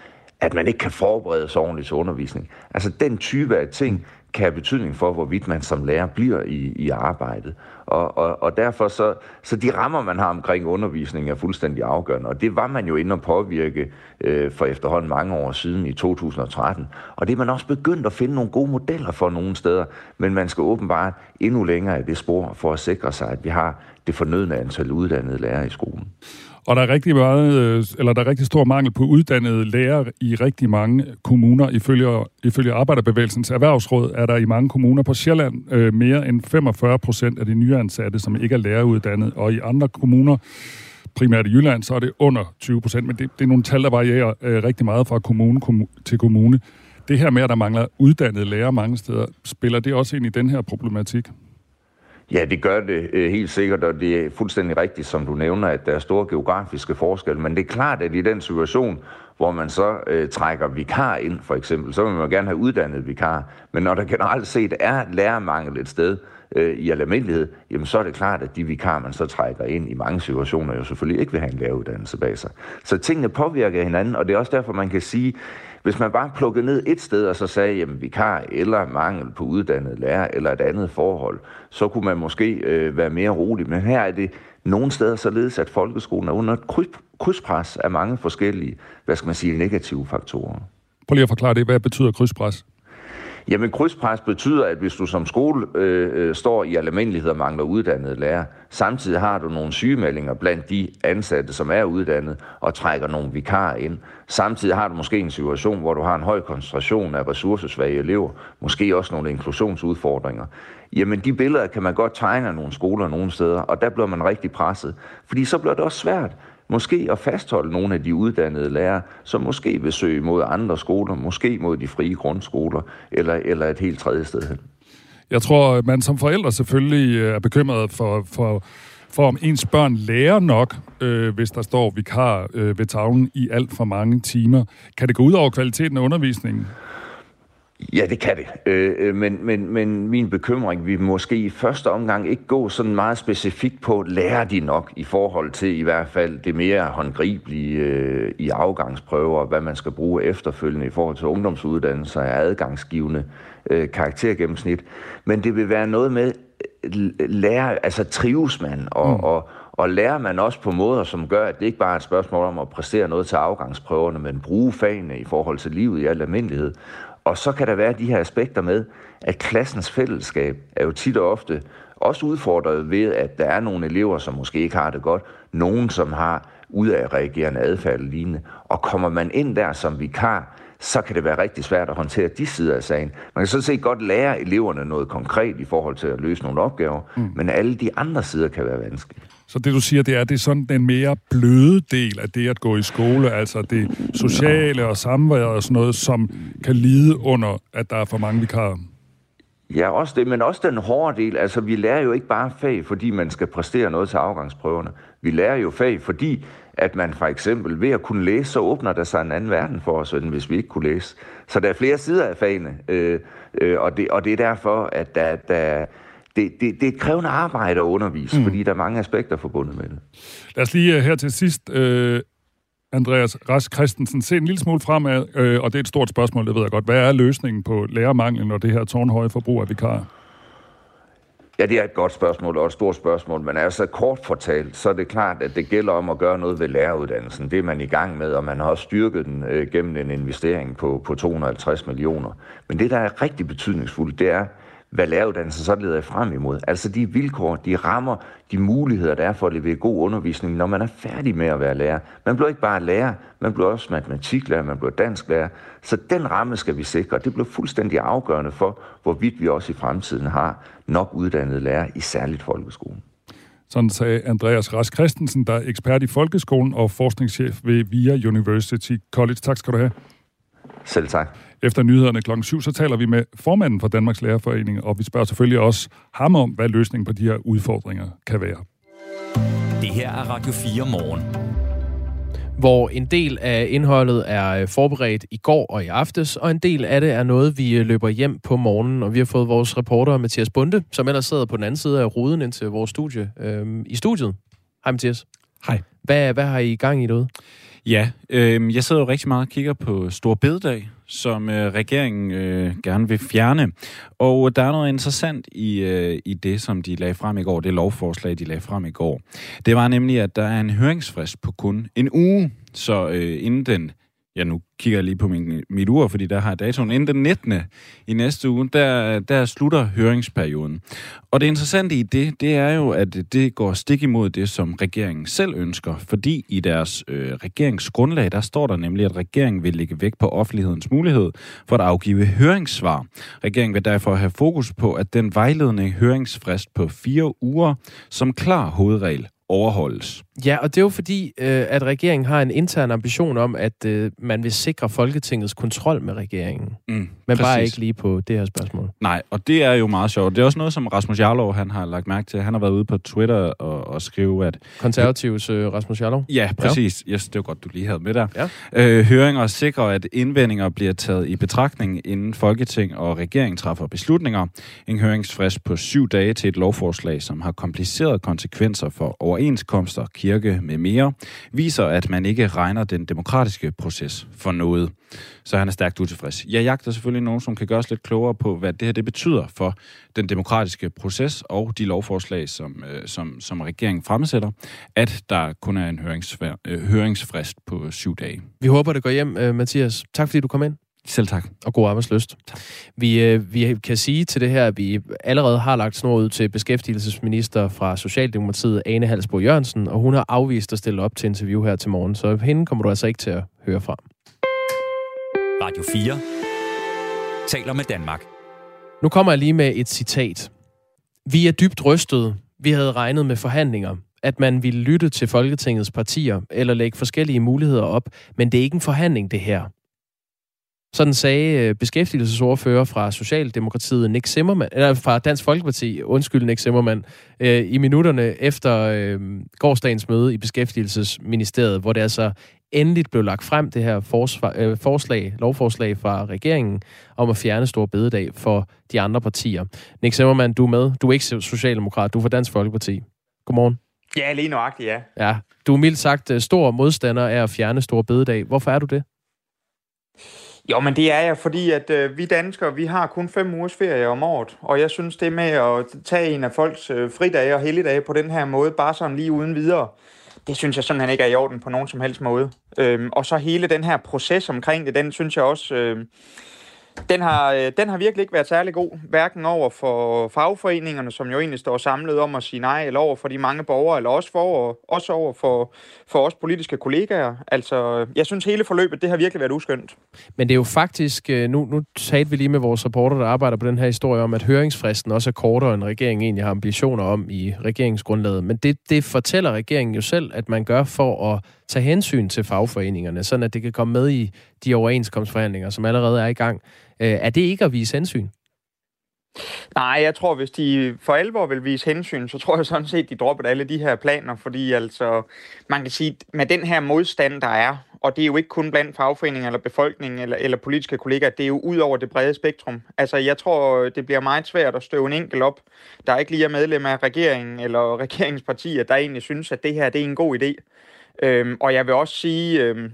at man ikke kan forberede sig ordentligt til undervisning. Altså den type af ting kan have betydning for, hvorvidt man som lærer bliver i, i arbejdet. Og, og, og derfor så, så de rammer, man har omkring undervisning, er fuldstændig afgørende. Og det var man jo inde at påvirke øh, for efterhånden mange år siden i to tusind og tretten. Og det er man også begyndt at finde nogle gode modeller for nogle steder. Men man skal åbenbart endnu længere af det spor for at sikre sig, at vi har det fornødne antal uddannede lærere i skolen. Og der er rigtig meget, eller der er rigtig stor mangel på uddannede lærere i rigtig mange kommuner. Ifølge, ifølge Arbejderbevægelsens Erhvervsråd er der i mange kommuner på Sjælland øh, mere end femogfyrre procent af de nyansatte, som ikke er læreruddannet. Og i andre kommuner, primært i Jylland, så er det under tyve procent. Men det, det er nogle tal, der varierer øh, rigtig meget fra kommune kom, til kommune. Det her med, at der mangler uddannede lærere mange steder, spiller det også ind i den her problematik? Ja, det gør det helt sikkert, og det er fuldstændig rigtigt, som du nævner, at der er store geografiske forskelle. Men det er klart, at i den situation, hvor man så øh, trækker vikar ind, for eksempel, så vil man gerne have uddannet vikar. Men når der generelt set er lærermangel et sted øh, i almindelighed, jamen så er det klart, at de vikarer, man så trækker ind i mange situationer, jo selvfølgelig ikke vil have en læreruddannelse bag sig. Så tingene påvirker hinanden, og det er også derfor, man kan sige, hvis man bare plukkede ned et sted og så sagde, jamen vikar eller mangel på uddannede lærer eller et andet forhold, så kunne man måske øh, være mere rolig. Men her er det nogle steder således, at folkeskolen er under et krydspres af mange forskellige, hvad skal man sige, negative faktorer. Prøv lige at forklare det. Hvad betyder krydspres? Jamen krydspres betyder, at hvis du som skole øh, står i almindelighed og mangler uddannede lærere, samtidig har du nogle sygemeldinger blandt de ansatte, som er uddannet og trækker nogle vikarer ind. Samtidig har du måske en situation, hvor du har en høj koncentration af ressourcesvage elever, måske også nogle inklusionsudfordringer. Jamen de billeder kan man godt tegne af nogle skoler nogle steder, og der bliver man rigtig presset, fordi så bliver det også svært. Måske at fastholde nogle af de uddannede lærere, som måske vil søge mod andre skoler, måske mod de frie grundskoler, eller, eller et helt tredje sted hen. Jeg tror, man som forældre selvfølgelig er bekymret for, for, for om ens børn lærer nok, øh, hvis der står vikar øh, ved tavlen i alt for mange timer. Kan det gå ud over kvaliteten af undervisningen? Ja, det kan det. Øh, men, men, men min bekymring, vi måske i første omgang ikke gå sådan meget specifikt på, lærer de nok i forhold til i hvert fald det mere håndgribelige øh, i afgangsprøver, og hvad man skal bruge efterfølgende i forhold til ungdomsuddannelser og adgangsgivende øh, karaktergennemsnit. Men det vil være noget med, lærer, altså trives man, og, mm. og, og lærer man også på måder, som gør, at det ikke bare er et spørgsmål om at præstere noget til afgangsprøverne, men bruge fagene i forhold til livet i al almindelighed. Og så kan der være de her aspekter med, at klassens fællesskab er jo tit og ofte også udfordret ved, at der er nogle elever, som måske ikke har det godt, nogen, som har udadreagerende adfærd eller lignende, og kommer man ind der som vikar, så kan det være rigtig svært at håndtere de sider af sagen. Man kan sådan set godt lære eleverne noget konkret i forhold til at løse nogle opgaver, mm. men alle de andre sider kan være vanskelige. Så det, du siger, det er, det er sådan den mere bløde del af det at gå i skole, altså det sociale og samværet og sådan noget, som kan lide under, at der er for mange vikarer? Ja, også det, men også den hårde del. Altså, vi lærer jo ikke bare fag, fordi man skal præstere noget til afgangsprøverne. Vi lærer jo fag, fordi at man for eksempel ved at kunne læse, så åbner der sig en anden verden for os, end hvis vi ikke kunne læse. Så der er flere sider af fagene, øh, øh, og, det, og det er derfor, at der, der, det, det, det er et krævende arbejde at undervise, mm. fordi der er mange aspekter forbundet med det. Lad os lige her til sidst, øh, Andreas Rasch-Christensen, se en lille smule fremad, øh, og det er et stort spørgsmål, det ved jeg godt. Hvad er løsningen på lærermanglen og det her tårnhøje forbrug af vikarer? Ja, det er et godt spørgsmål og et stort spørgsmål, men altså kort fortalt, så er det klart, at det gælder om at gøre noget ved læreruddannelsen. Det er man i gang med, og man har også styrket den øh, gennem en investering på, på to hundrede og halvtreds millioner. Men det, der er rigtig betydningsfuldt, det er, hvad læreruddannelsen så leder frem imod. Altså de vilkår, de rammer, de muligheder, der er for at levere god undervisning, når man er færdig med at være lærer. Man bliver ikke bare lærer, man bliver også matematiklærer, man bliver dansklærer. Så den ramme skal vi sikre. Det bliver fuldstændig afgørende for, hvorvidt vi også i fremtiden har nok uddannede lærere i særligt folkeskolen. Sådan sagde Andreas Rasch-Christensen, der er ekspert i folkeskolen og forskningschef ved V I A University College. Tak skal du have. Selv tak. Efter nyhederne klokken syv, så taler vi med formanden for Danmarks Lærerforening, og vi spørger selvfølgelig også ham om, hvad løsningen på de her udfordringer kan være. Det her er Radio fire Morgen, hvor en del af indholdet er forberedt i går og i aftes, og en del af det er noget, vi løber hjem på morgenen, og vi har fået vores reporter Mathias Bunde, som ellers sidder på den anden side af ruden ind til vores studie, øhm, i studiet. Hej Mathias. Hej. Hvad, hvad har I i gang i noget? Ja, øh, jeg sidder jo rigtig meget og kigger på Store Bededag, som øh, regeringen øh, gerne vil fjerne. Og der er noget interessant i, øh, i det, som de lagde frem i går, det lovforslag, de lagde frem i går. Det var nemlig, at der er en høringsfrist på kun en uge, så øh, inden den... Ja, nu kigger jeg lige på min, mit ur, fordi der har datoen. Inden den nittende i næste uge, der, der slutter høringsperioden. Og det interessante i det, det er jo, at det går stik imod det, som regeringen selv ønsker. Fordi i deres øh, regeringsgrundlag, der står der nemlig, at regeringen vil lægge vægt på offentlighedens mulighed for at afgive høringssvar. Regeringen vil derfor have fokus på, at den vejledende høringsfrist på fire uger som klar hovedregel overholdes. Ja, og det er jo fordi, øh, at regeringen har en intern ambition om, at øh, man vil sikre Folketingets kontrol med regeringen. Mm, Men præcis. Bare ikke lige på det her spørgsmål. Nej, og det er jo meget sjovt. Det er også noget, som Rasmus Jarlov, han har lagt mærke til. Han har været ude på Twitter og, og skrive, at... Konservatives øh, Rasmus Jarlov? Ja, præcis. Ja. Yes, det var godt, du lige havde med der. Ja. Øh, høringer sikrer, at indvendinger bliver taget i betragtning, inden Folketing og regering træffer beslutninger. En høringsfrist på syv dage til et lovforslag, som har komplicerede konsekvenser for overenskomster, kirke med mere, viser, at man ikke regner den demokratiske proces for noget. Så han er stærkt utilfreds. Jeg jagter selvfølgelig nogen, som kan gøre os lidt klogere på, hvad det her det betyder for den demokratiske proces og de lovforslag, som, som, som regeringen fremsætter, at der kun er en høringsfrist på syv dage. Vi håber, det går hjem, Mathias. Tak fordi du kom ind. Selv tak. Og god arbejdslyst. Tak. Vi, øh, vi kan sige til det her, at vi allerede har lagt snor ud til beskæftigelsesminister fra Socialdemokratiet, Ane Halsboe-Jørgensen, og hun har afvist at stille op til interview her til morgen, så hende kommer du altså ikke til at høre fra. Radio fire taler med Danmark. Nu kommer jeg lige med et citat. Vi er dybt rystede. Vi havde regnet med forhandlinger, at man ville lytte til Folketingets partier eller lægge forskellige muligheder op, men det er ikke en forhandling, det her. Sådan sagde beskæftigelsesordfører fra Socialdemokratiet Nick Zimmermann, eller fra Dansk Folkeparti, undskyld Nick Zimmermann, øh, i minutterne efter øh, gårsdagens møde i Beskæftigelsesministeriet, hvor det altså endeligt blev lagt frem, det her forsvar, øh, forslag, lovforslag fra regeringen om at fjerne Store Bededag for de andre partier. Nick Zimmermann, du er med. Du er ikke socialdemokrat, du er fra Dansk Folkeparti. Godmorgen. Ja, lige nøjagtigt, ja. Ja. Du er mildt sagt stor modstander af at fjerne Store Bededag. Hvorfor er du det? Jo, men det er jeg, fordi at øh, vi danskere, vi har kun fem ugers ferie om året, og jeg synes det med at tage en af folks øh, fridage og helligdage på den her måde, bare sådan lige uden videre, det synes jeg simpelthen ikke er i orden på nogen som helst måde. Øhm, og så hele den her proces omkring det, den synes jeg også, øh, den, har, øh, den har virkelig ikke været særlig god, hverken over for fagforeningerne, som jo egentlig står samlet om at sige nej, eller over for de mange borgere, eller også, for, også over for, for os politiske kollegaer. Altså, jeg synes hele forløbet, det har virkelig været uskyndt. Men det er jo faktisk, nu, nu talte vi lige med vores reporter, der arbejder på den her historie om, at høringsfristen også er kortere, end regeringen egentlig har ambitioner om i regeringsgrundlaget. Men det, det fortæller regeringen jo selv, at man gør for at tage hensyn til fagforeningerne, sådan at det kan komme med i de overenskomstforhandlinger, som allerede er i gang. Er det ikke at vise hensyn? Nej, jeg tror, hvis de for alvor vil vise hensyn, så tror jeg sådan set, de droppede alle de her planer, fordi altså, man kan sige, med den her modstand, der er, og det er jo ikke kun blandt fagforeninger eller befolkningen eller, eller politiske kollegaer, det er jo ud over det brede spektrum. Altså, jeg tror, det bliver meget svært at støve en enkelt op, der ikke lige er medlem af regeringen eller regeringspartier, der egentlig synes, at det her det er en god idé. Øhm, og jeg vil også sige... Øhm,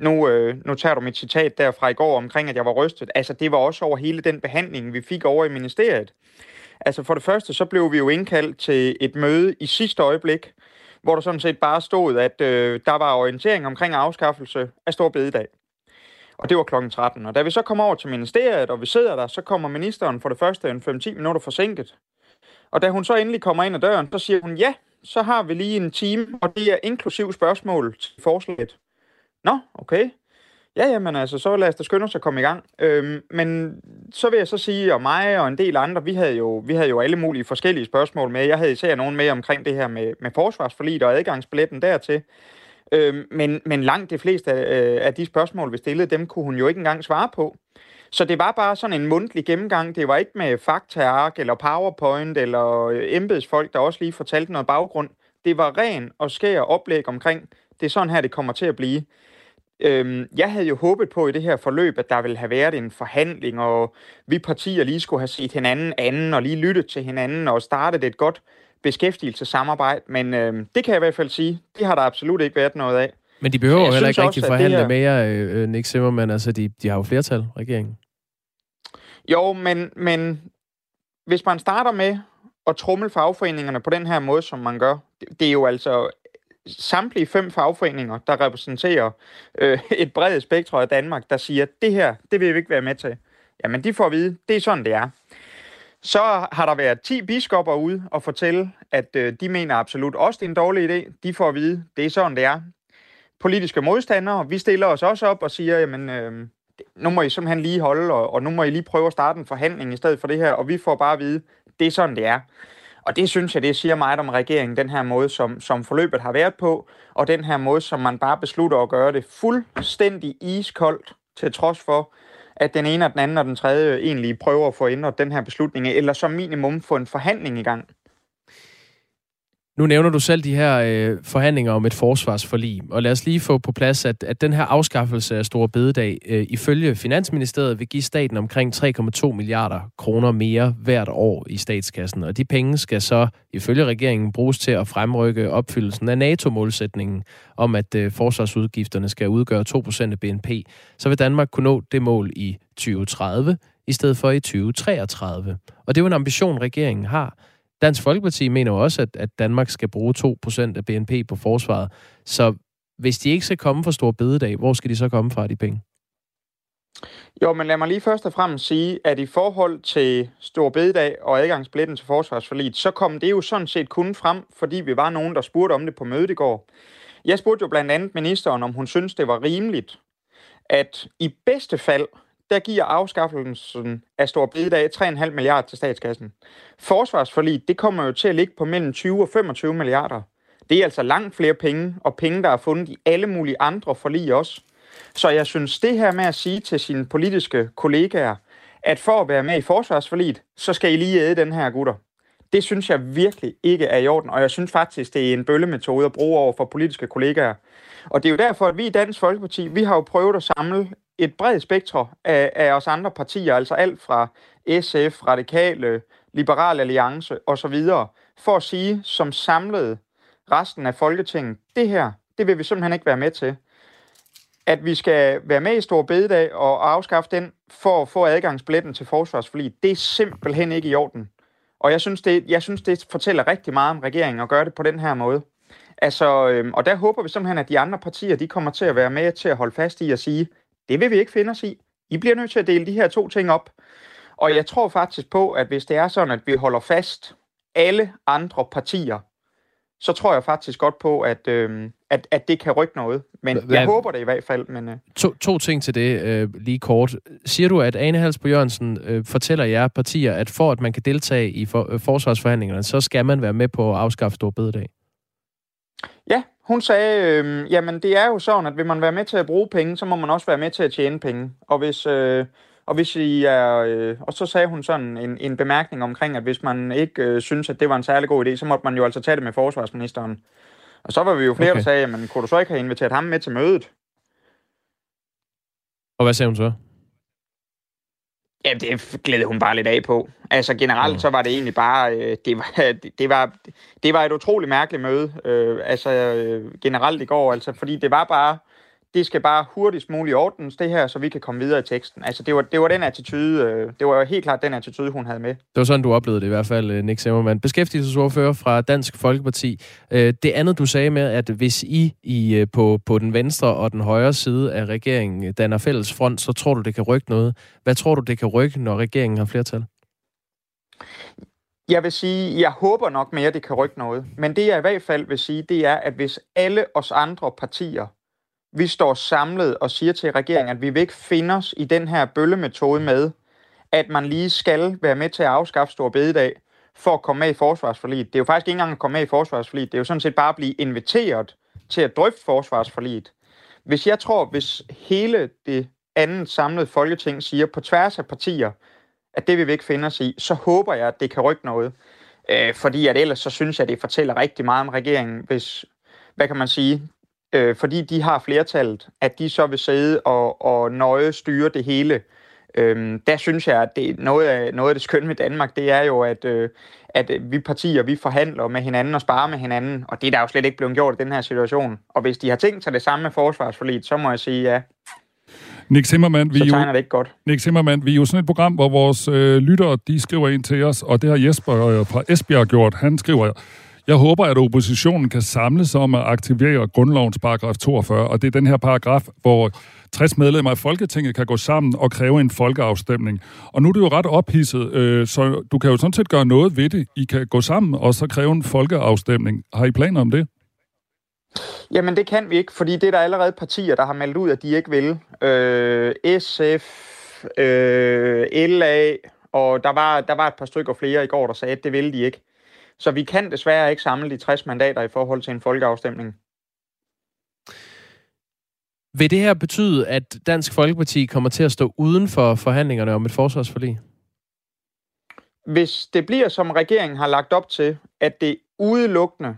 Nu, øh, nu tager du mit citat der fra i går omkring, at jeg var rystet. Altså, det var også over hele den behandling, vi fik over i ministeriet. Altså, for det første, så blev vi jo indkaldt til et møde i sidste øjeblik, hvor der sådan set bare stod, at øh, der var orientering omkring afskaffelse af Store Bededag. Og det var klokken tretten. Og da vi så kom over til ministeriet, og vi sidder der, så kommer ministeren for det første en fem til ti minutter forsinket. Og da hun så endelig kommer ind ad døren, så siger hun, ja, så har vi lige en time, og det er inklusiv spørgsmål til forslaget. Nå, okay. Ja, jamen altså, så lad os da skynde os at komme i gang. Øhm, men så vil jeg så sige, og mig og en del andre, vi havde jo, vi havde jo alle mulige forskellige spørgsmål med. Jeg havde især nogen med omkring det her med, med forsvarsforliget og adgangsbilletten dertil. Øhm, men, men langt de fleste af, øh, af de spørgsmål, vi stillede, dem kunne hun jo ikke engang svare på. Så det var bare sådan en mundtlig gennemgang. Det var ikke med faktaark eller PowerPoint eller embedsfolk, der også lige fortalte noget baggrund. det var ren og skær oplæg omkring, det er sådan her, det kommer til at blive. Øhm, jeg havde jo håbet på i det her forløb, at der ville have været en forhandling, og vi partier lige skulle have set hinanden anden, og lige lyttet til hinanden, og startet et godt beskæftigelsessamarbejde. Men øhm, det kan jeg i hvert fald sige, det har der absolut ikke været noget af. Men de behøver jo heller ikke rigtig forhandle her... mere, øh, Nick Zimmermann. Altså, de, de har jo flertal, regeringen. Jo, men, men hvis man starter med at tromle fagforeningerne på den her måde, som man gør, det, det er jo altså samtlige fem fagforeninger, der repræsenterer øh, et bredt spektrum af Danmark, der siger, det her, det vil vi ikke være med til. Jamen, de får at vide, det er sådan, det er. Så har der været ti biskopper ude og fortælle, at øh, de mener absolut også, det er en dårlig idé. De får at vide, det er sådan, det er. Politiske modstandere, vi stiller os også op og siger, jamen, øh, nu må I simpelthen lige holde, og, og nu må I lige prøve at starte en forhandling i stedet for det her, og vi får bare at vide, det er sådan, det er. Og det synes jeg, det siger meget om regeringen, den her måde, som, som forløbet har været på, og den her måde, som man bare beslutter at gøre det fuldstændig iskoldt, til trods for, at den ene og den anden og den tredje egentlig prøver at få ændret den her beslutning, eller som minimum få en forhandling i gang. Nu nævner du selv de her øh, forhandlinger om et forsvarsforlig, og lad os lige få på plads, at, at den her afskaffelse af store bededag øh, ifølge Finansministeriet vil give staten omkring tre komma to milliarder kroner mere hvert år i statskassen, og de penge skal så ifølge regeringen bruges til at fremrykke opfyldelsen af NATO-målsætningen om, at øh, forsvarsudgifterne skal udgøre to procent af B N P. Så vil Danmark kunne nå det mål i tyve tredive i stedet for i tyve treogtredive. Og det er jo en ambition, regeringen har. Dansk Folkeparti mener også, at, at Danmark skal bruge to procent af B N P på forsvaret. Så hvis de ikke skal komme fra store bededag, hvor skal de så komme fra, de penge? Jo, men lad mig lige først og fremmest sige, at i forhold til store bededag og adgangsbilletten til forsvarsforliget, så kom det jo sådan set kun frem, fordi vi var nogen, der spurgte om det på mødet i går. Jeg spurgte jo blandt andet ministeren, om hun synes, det var rimeligt, at i bedste fald der giver afskaffelsen af store bededag tre komma fem milliarder til statskassen. Forsvarsforliget, det kommer jo til at ligge på mellem tyve og femogtyve milliarder. Det er altså langt flere penge, og penge, der er fundet i alle mulige andre forlig også. Så jeg synes, det her med at sige til sine politiske kollegaer, at for at være med i forsvarsforliget, så skal I lige æde den her, gutter. Det synes jeg virkelig ikke er i orden, og jeg synes faktisk, det er en bøllemetode at bruge over for politiske kollegaer. Og det er jo derfor, at vi i Dansk Folkeparti, vi har jo prøvet at samle et bredt spektrum af, af os andre partier, altså alt fra S F, Radikale, Liberal Alliance osv., for at sige, som samlede resten af Folketinget, det her, det vil vi simpelthen ikke være med til. At vi skal være med i store bededag og afskaffe den for at få adgangsbilletten til forsvarsforliget, det er simpelthen ikke i orden. Og jeg synes, det, jeg synes, det fortæller rigtig meget om regeringen at gøre det på den her måde. Altså, øhm, og der håber vi simpelthen, at de andre partier, de kommer til at være med til at holde fast i at sige, det vil vi ikke finde os i. I bliver nødt til at dele de her to ting op. Og jeg tror faktisk på, at hvis det er sådan, at vi holder fast alle andre partier, så tror jeg faktisk godt på, at, øh, at, at det kan rykke noget. Men Hva, jeg håber det i hvert fald. Men, øh. to, to ting til det, øh, lige kort. Siger du, at Ane Halsboe-Jørgensen øh, fortæller jer partier, at for at man kan deltage i for, øh, forsvarsforhandlingerne, så skal man være med på at afskaffe store bededag? Ja, hun sagde, øh, jamen det er jo sådan, at vil man være med til at bruge penge, så må man også være med til at tjene penge. Og hvis, øh, og hvis I er, øh, og så sagde hun sådan en, en bemærkning omkring, at hvis man ikke øh, synes, at det var en særlig god idé, så måtte man jo altså tage det med forsvarsministeren. Og så var vi jo flere, okay, der sagde, jamen kunne du så ikke have inviteret ham med til mødet? Og hvad sagde hun så? Ja, det glædede hun bare lidt af på. Altså generelt, så var det egentlig bare, øh, det, var, det, var, det var et utroligt mærkeligt møde, øh, altså øh, generelt i går, altså, fordi det var bare, det skal bare hurtigst muligt ordnes det her, så vi kan komme videre i teksten. Altså det var, det var den attitude, øh, det var helt klart den attitude, hun havde med. Det var sådan, du oplevede det i hvert fald, Nick Zimmermann. Beskæftigelsesordfører fra Dansk Folkeparti. Øh, det andet, du sagde med, at hvis I, I på, på den venstre og den højre side af regeringen danner fælles front, så tror du, det kan rykke noget. Hvad tror du, det kan rykke, når regeringen har flertal? Jeg vil sige, jeg håber nok mere, det kan rykke noget. Men det, jeg i hvert fald vil sige, det er, at hvis alle os andre partier vi står samlet og siger til regeringen, at vi vil ikke finde os i den her bøllemetode med, at man lige skal være med til at afskaffe store bededag for at komme med i forsvarsforliget. Det er jo faktisk ikke engang at komme med i forsvarsforliget. Det er jo sådan set bare at blive inviteret til at drøfte forsvarsforliget. Hvis jeg tror, hvis hele det andet samlede Folketing siger på tværs af partier, at det vil vi ikke finde os i, så håber jeg, at det kan rykke noget. Øh, fordi at ellers så synes jeg, det fortæller rigtig meget om regeringen, hvis, hvad kan man sige, øh, fordi de har flertallet, at de så vil sidde og, og nøje styre det hele. Øhm, der synes jeg, at det, noget, af, noget af det skønne ved Danmark, det er jo, at, øh, at vi partier, vi forhandler med hinanden og sparer med hinanden, og det er der jo slet ikke blevet gjort i den her situation. Og hvis de har tænkt sig det samme med forsvarsforliget, så må jeg sige ja. Nick Zimmermann, vi så tegner jo, det ikke godt. Nick Zimmermann, vi er jo sådan et program, hvor vores øh, lyttere, de skriver ind til os, og det har Jesper fra Esbjerg gjort. Han skriver: jeg håber, at oppositionen kan samle sig om at aktivere grundlovens paragraf toogfyrre, og det er den her paragraf, hvor tres medlemmer af Folketinget kan gå sammen og kræve en folkeafstemning. Og nu er det jo ret ophidset, øh, så du kan jo sådan set gøre noget ved det. I kan gå sammen og så kræve en folkeafstemning. Har I planer om det? Jamen det kan vi ikke, fordi det er der allerede partier, der har meldt ud, at de ikke vil. Øh, S F, øh, L A, og der var, der var et par stykker flere i går, der sagde, at det ville de ikke. Så vi kan desværre ikke samle de tres mandater i forhold til en folkeafstemning. Vil det her betyde, at Dansk Folkeparti kommer til at stå uden for forhandlingerne om et forsvarsforlig? Hvis det bliver, som regeringen har lagt op til, at det udelukkende,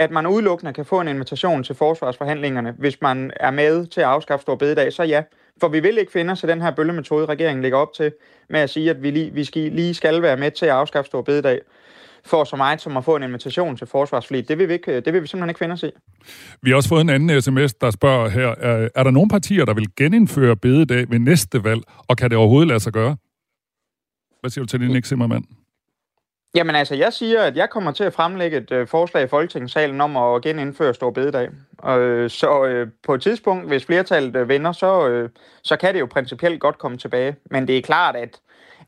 at man udelukkende kan få en invitation til forsvarsforhandlingerne, hvis man er med til at afskaffe store bededag, så ja. For vi vil ikke finde os i den her bøllemetode, regeringen lægger op til, med at sige, at vi lige, vi skal, lige skal være med til at afskaffe store bededag, for så meget som at få en invitation til forsvarsforliget. Det vil vi ikke, det vil vi simpelthen ikke finde os i. Vi har også fået en anden sms, der spørger her, er, er der nogle partier, der vil genindføre bededag ved næste valg, og kan det overhovedet lade sig gøre? Hvad siger du til det, Nick Zimmermann? Jamen altså, jeg siger, at jeg kommer til at fremlægge et øh, forslag i Folketingssalen om at genindføre store bededag. Øh, så øh, på et tidspunkt, hvis flertallet øh, vender, så, øh, så kan det jo principielt godt komme tilbage. Men det er klart, at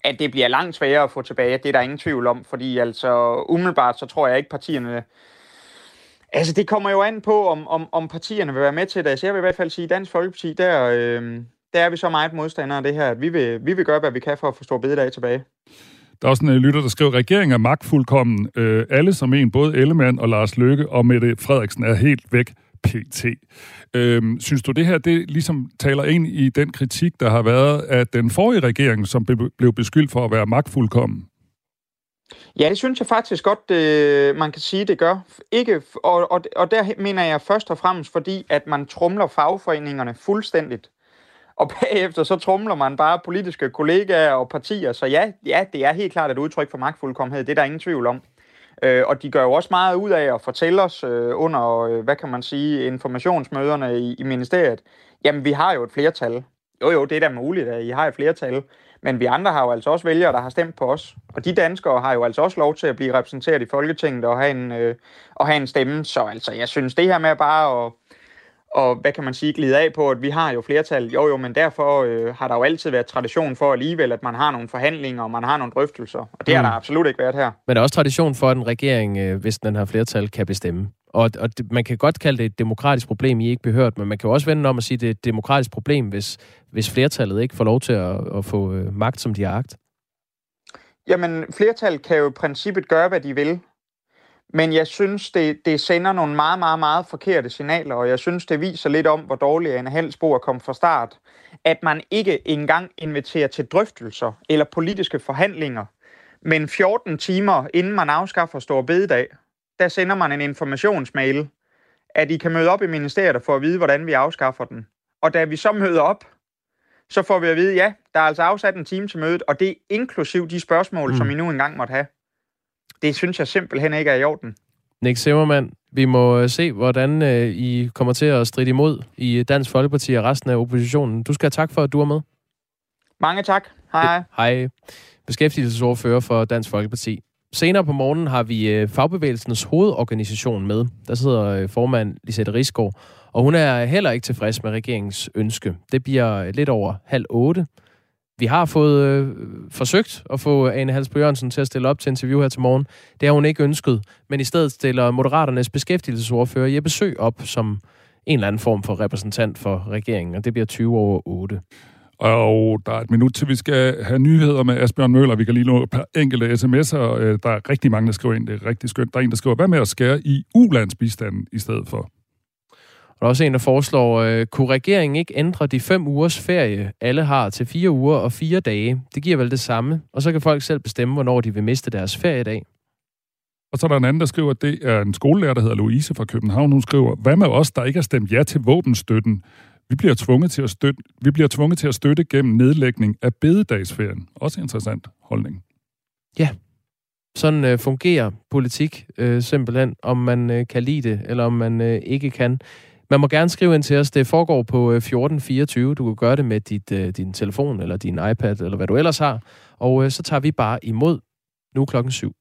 at det bliver langt sværere at få tilbage, det er der ingen tvivl om, fordi altså umiddelbart, så tror jeg ikke partierne... Altså det kommer jo an på, om, om, om partierne vil være med til det. Så jeg vil i hvert fald sige, at Dansk Folkeparti, der, øh, der er vi så meget modstandere af det her, at vi vil, vi vil gøre, hvad vi kan for at få store bededag tilbage. Der er også en lytter, der skriver, regeringen er magtfuldkommen. Øh, alle som en, både Ellemann og Lars Løkke og Mette Frederiksen er helt væk. P T. Øhm, synes du, det her det ligesom taler ind i den kritik, der har været af den forrige regering, som be- blev beskyldt for at være magtfuldkommen? Ja, det synes jeg faktisk godt, øh, man kan sige, det gør. Ikke, og, og, og der mener jeg først og fremmest, fordi at man tromler fagforeningerne fuldstændigt. Og bagefter så tromler man bare politiske kollegaer og partier. Så ja, ja, det er helt klart et udtryk for magtfuldkommenhed. Det er der ingen tvivl om. Og de gør jo også meget ud af at fortælle os under, hvad kan man sige, informationsmøderne i, i ministeriet. Jamen, vi har jo et flertal. Jo, jo, det er da muligt, at I har et flertal. Men vi andre har jo altså også vælgere, der har stemt på os. Og de danskere har jo altså også lov til at blive repræsenteret i Folketinget og have en, øh, og have en stemme. Så altså, jeg synes, det her med bare at, og, hvad kan man sige, glide af på, at vi har jo flertal. Jo, jo, men derfor øh, har der jo altid været tradition for alligevel, at man har nogle forhandlinger, og man har nogle drøftelser. Og det mm. har der absolut ikke været her. Men der er også tradition for, at en regering, øh, hvis den har flertal, kan bestemme. Og, og det, man kan godt kalde det et demokratisk problem, I ikke behørt, men man kan jo også vende om og sige, at det er et demokratisk problem, hvis, hvis flertallet ikke får lov til at, at få øh, magt, som de har agt. Jamen, flertal kan jo i princippet gøre, hvad de vil. Men jeg synes, det, det sender nogle meget, meget, meget forkerte signaler, og jeg synes, det viser lidt om, hvor dårlig Ane Halsboe er kommet fra start, at man ikke engang inviterer til drøftelser eller politiske forhandlinger. Men fjorten timer, inden man afskaffer store bededag, der sender man en informationsmail, at I kan møde op i ministeriet og få at vide, hvordan vi afskaffer den. Og da vi så møder op, så får vi at vide, ja, der er altså afsat en time til mødet, og det er inklusiv de spørgsmål, mm. som I nu engang måtte have. Det synes jeg simpelthen ikke er i orden. Nick Zimmermann, vi må se, hvordan øh, I kommer til at stride imod i Dansk Folkeparti og resten af oppositionen. Du skal have tak for, at du er med. Mange tak. Hej. Hej. Beskæftigelsesordfører for Dansk Folkeparti. Senere på morgenen har vi øh, Fagbevægelsens hovedorganisation med. Der sidder øh, formand Lisette Risgaard, og hun er heller ikke tilfreds med regeringens ønske. Det bliver lidt over halv otte. Vi har fået øh, forsøgt at få Ane Halsboe-Jørgensen til at stille op til interview her til morgen. Det har hun ikke ønsket, men i stedet stiller Moderaternes beskæftigelsesordfører Jeppe Sø op som en eller anden form for repræsentant for regeringen, og det bliver tyve over otte. Og der er et minut til, vi skal have nyheder med Asbjørn Møller. Vi kan lige nå et par enkelte sms'er. Der er rigtig mange, der skriver ind. Det er rigtig skønt. Der er en, der skriver, hvad med at skære i ulandsbistanden i stedet for? Og der er også en, der foreslår, øh, kunne regeringen ikke ændre de fem ugers ferie, alle har, til fire uger og fire dage? Det giver vel det samme, og så kan folk selv bestemme, hvornår de vil miste deres feriedag. Og så er der en anden, der skriver, at det er en skolelærer, der hedder Louise fra København. Hun skriver, hvad med os, der ikke har stemt ja til våbenstøtten? Vi bliver tvunget til at støtte, vi bliver tvunget til at støtte gennem nedlægning af bededagsferien. Også interessant holdning. Ja, sådan øh, fungerer politik øh, simpelthen, om man øh, kan lide det, eller om man øh, ikke kan. Man må gerne skrive ind til os. Det foregår på fjorten fireogtyve. Du kan gøre det med dit, øh, din telefon, eller din iPad, eller hvad du ellers har. Og øh, så tager vi bare imod nu klokken syv.